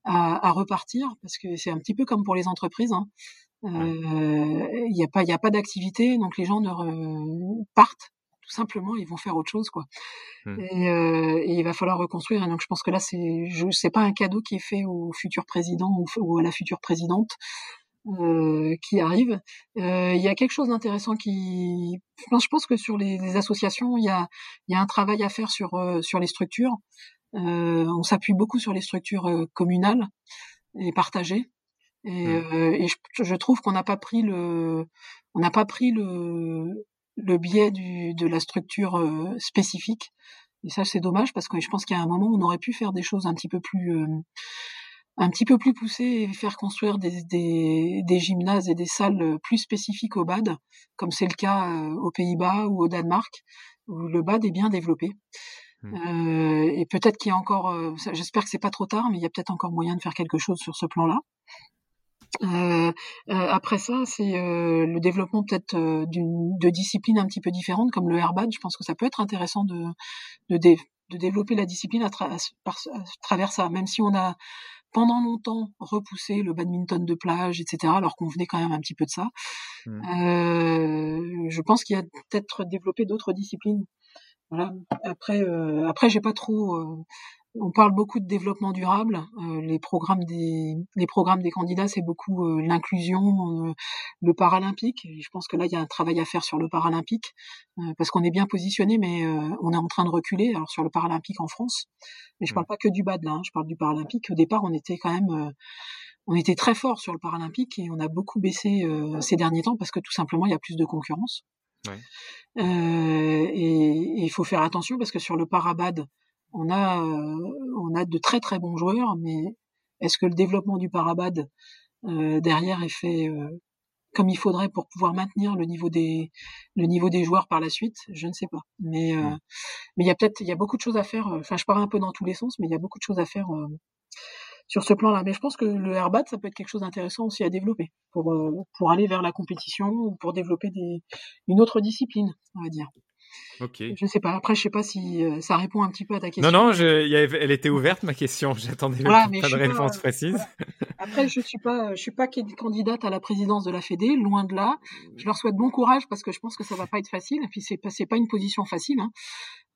À, à repartir, parce que c'est un petit peu comme pour les entreprises, hein. Euh, y a pas, y a pas d'activité, donc les gens ne re... partent, tout simplement, ils vont faire autre chose, quoi. Mmh. Et, euh, et il va falloir reconstruire. Et donc je pense que là, c'est, je, c'est pas un cadeau qui est fait au futur président ou, ou à la future présidente euh, qui arrive. Il euh, y a quelque chose d'intéressant qui, enfin, je pense que sur les, les associations, il y a, il y a un travail à faire sur euh, sur les structures. Euh, on s'appuie beaucoup sur les structures euh, communales et partagées, et, mmh. euh, et je, je trouve qu'on n'a pas pris le, on n'a pas pris le, le biais du, de la structure euh, spécifique. Et ça, c'est dommage parce que je pense qu'il y a un moment où on aurait pu faire des choses un petit peu plus, euh, un petit peu plus poussées et faire construire des, des, des gymnases et des salles plus spécifiques au bad, comme c'est le cas euh, aux Pays-Bas ou au Danemark, où le bad est bien développé. Euh, et peut-être qu'il y a encore, euh, j'espère que c'est pas trop tard, mais il y a peut-être encore moyen de faire quelque chose sur ce plan-là. Euh, euh, après ça, c'est euh, le développement peut-être euh, d'une, de disciplines un petit peu différentes, comme le airbad. Je pense que ça peut être intéressant de, de, dé, de développer la discipline à, tra- à, par, à travers ça, même si on a pendant longtemps repoussé le badminton de plage, et cetera, alors qu'on venait quand même un petit peu de ça. Mmh. Euh, je pense qu'il y a peut-être développé d'autres disciplines. Voilà. Après, euh, après, j'ai pas trop. Euh, on parle beaucoup de développement durable. Euh, les programmes des, les programmes des candidats, c'est beaucoup euh, l'inclusion, euh, le paralympique. Et je pense que là, il y a un travail à faire sur le paralympique euh, parce qu'on est bien positionné, mais euh, on est en train de reculer. Alors sur le paralympique en France, mais je parle pas que du bad là. Hein, je parle du paralympique. Au départ, on était quand même. Euh, On était très fort sur le paralympique et on a beaucoup baissé euh, ces derniers temps parce que tout simplement il y a plus de concurrence. Ouais. Euh, et il faut faire attention parce que sur le parabad, on a euh, on a de très très bons joueurs, mais est-ce que le développement du parabad euh, derrière est fait euh, comme il faudrait pour pouvoir maintenir le niveau des le niveau des joueurs par la suite? Je ne sais pas. Mais euh, ouais. mais il y a peut-être il y a beaucoup de choses à faire. Enfin, je pars un peu dans tous les sens, mais il y a beaucoup de choses à faire. Euh, sur ce plan-là. Mais je pense que le airbad, ça peut être quelque chose d'intéressant aussi à développer pour, euh, pour aller vers la compétition ou pour développer des, une autre discipline, on va dire. Ok. Je sais pas. Après, je sais pas si euh, ça répond un petit peu à ta question. Non, non, je, y avait, elle était ouverte, ma question. J'attendais voilà, pas de réponse pas, précise. Voilà. Après, je suis pas, je suis pas candidate à la présidence de la Fédé, loin de là. Je leur souhaite bon courage parce que je pense que ça va pas être facile. Et puis, c'est pas, c'est pas une position facile, hein.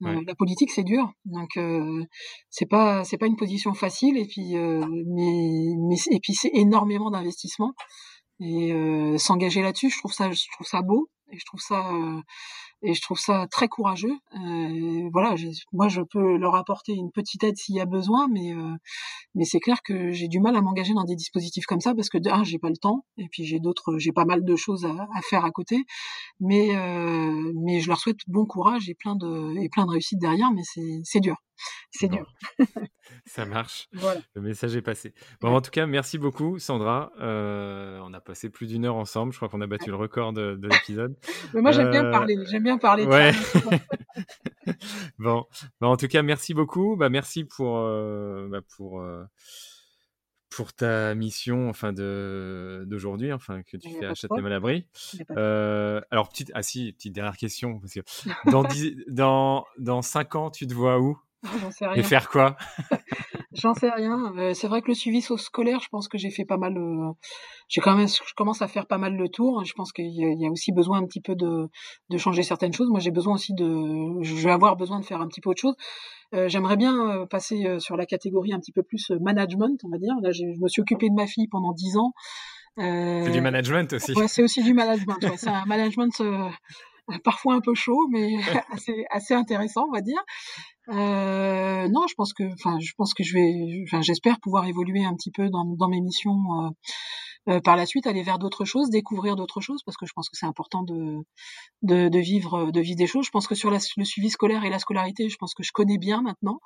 Ouais. Euh, la politique, c'est dur. Donc, euh, c'est pas, c'est pas une position facile. Et puis, euh, mais, mais, et puis, c'est énormément d'investissement. Et euh, s'engager là-dessus, je trouve ça, je trouve ça beau. Et je trouve ça euh, et je trouve ça très courageux. Euh, voilà, je, moi je peux leur apporter une petite aide s'il y a besoin, mais euh, mais c'est clair que j'ai du mal à m'engager dans des dispositifs comme ça parce que d'un, j'ai pas le temps, et puis j'ai d'autres, j'ai pas mal de choses à, à faire à côté. Mais euh, mais je leur souhaite bon courage et plein de et plein de réussites derrière, mais c'est c'est dur. c'est bon. Dur. Ça marche. Voilà. Le message est passé. Bon, en tout cas, merci beaucoup, Sandra. Euh, on a passé plus d'une heure ensemble. Je crois qu'on a battu le record de, de l'épisode. Mais moi, euh... j'aime bien parler. J'aime bien parler. Ouais. De bon. Bah, en tout cas, merci beaucoup. Bah, merci pour euh, bah, pour euh, pour ta mission, enfin de d'aujourd'hui, enfin que tu fais à Châtenay-Malabry. Euh, alors petite, ah si, petite dernière question parce que dans dix, dans dans cinq ans, tu te vois où? J'en sais rien. Et faire quoi? J'en sais rien. Euh, c'est vrai que le suivi scolaire, je pense que j'ai fait pas mal. Euh, j'ai quand même, je commence à faire pas mal le tour. Je pense qu'il y a, il y a aussi besoin un petit peu de, de changer certaines choses. Moi, j'ai besoin aussi de, je vais avoir besoin de faire un petit peu autre chose. Euh, j'aimerais bien euh, passer euh, sur la catégorie un petit peu plus euh, management, on va dire. Là, je me suis occupée de ma fille pendant dix ans. Euh, c'est du management aussi. Ouais, c'est aussi du management. Ouais. C'est un management euh, parfois un peu chaud, mais assez, assez intéressant, on va dire. Euh, non, je pense que, enfin, je pense que je vais, enfin, j'espère pouvoir évoluer un petit peu dans, dans mes missions euh, euh, par la suite, aller vers d'autres choses, découvrir d'autres choses, parce que je pense que c'est important de, de, de vivre, de vivre des choses. Je pense que sur la, le suivi scolaire et la scolarité, je pense que je connais bien maintenant,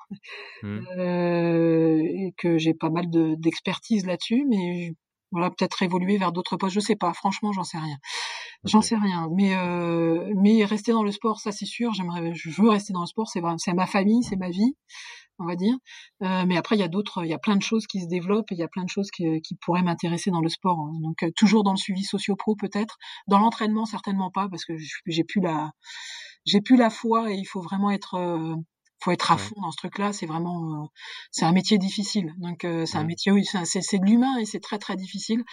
mmh. euh, et que j'ai pas mal de, d'expertise là-dessus, mais je, voilà, peut-être évoluer vers d'autres postes, je sais pas, franchement, j'en sais rien. J'en sais rien, mais euh, mais rester dans le sport, ça c'est sûr. J'aimerais, je veux rester dans le sport, c'est vrai, c'est ma famille, c'est ma vie, on va dire. Euh, mais après, il y a d'autres, il y a plein de choses qui se développent, et il y a plein de choses qui, qui pourraient m'intéresser dans le sport. Hein. Donc euh, toujours dans le suivi socio-pro peut-être, dans l'entraînement certainement pas, parce que j'ai plus la, j'ai plus la foi et il faut vraiment être. Euh, faut être à fond dans ce truc-là, c'est vraiment, euh, c'est un métier difficile. Donc euh, c'est un métier où c'est, c'est de l'humain et c'est très très difficile.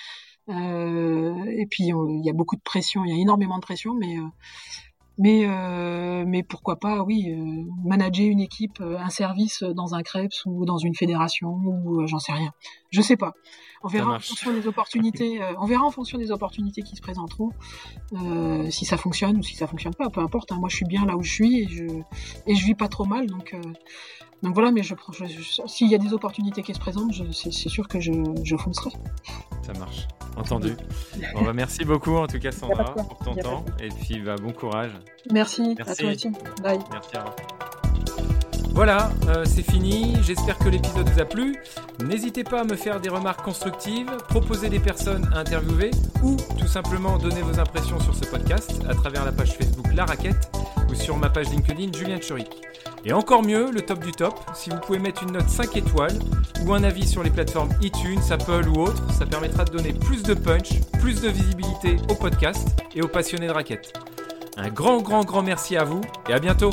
Euh, et puis il y a beaucoup de pression, il y a énormément de pression, mais euh, mais euh, mais pourquoi pas, oui, euh, manager une équipe, un service dans un CREPS ou dans une fédération ou euh, j'en sais rien, je sais pas. On verra en fonction des opportunités, euh, on verra en fonction des opportunités qui se présenteront, euh, si ça fonctionne ou si ça fonctionne pas, peu importe. Hein, moi, je suis bien là où je suis et je et je vis pas trop mal, donc euh, donc voilà. Mais je, je, je s'il y a des opportunités qui se présentent, je, c'est, c'est sûr que je je foncerai. Ça marche, entendu. Bon, bah, merci beaucoup en tout cas, Sandra, pour ton temps et puis bah, bon courage. Merci, merci. À toi aussi. Bye. Merci. À Voilà, euh, c'est fini. J'espère que l'épisode vous a plu. N'hésitez pas à me faire des remarques constructives, proposer des personnes à interviewer ou tout simplement donner vos impressions sur ce podcast à travers la page Facebook La Raquette ou sur ma page LinkedIn Julien Tchoryk. Et encore mieux, le top du top, si vous pouvez mettre une note cinq étoiles ou un avis sur les plateformes iTunes, Apple ou autres, ça permettra de donner plus de punch, plus de visibilité au podcast et aux passionnés de raquettes. Un grand, grand, grand merci à vous et à bientôt.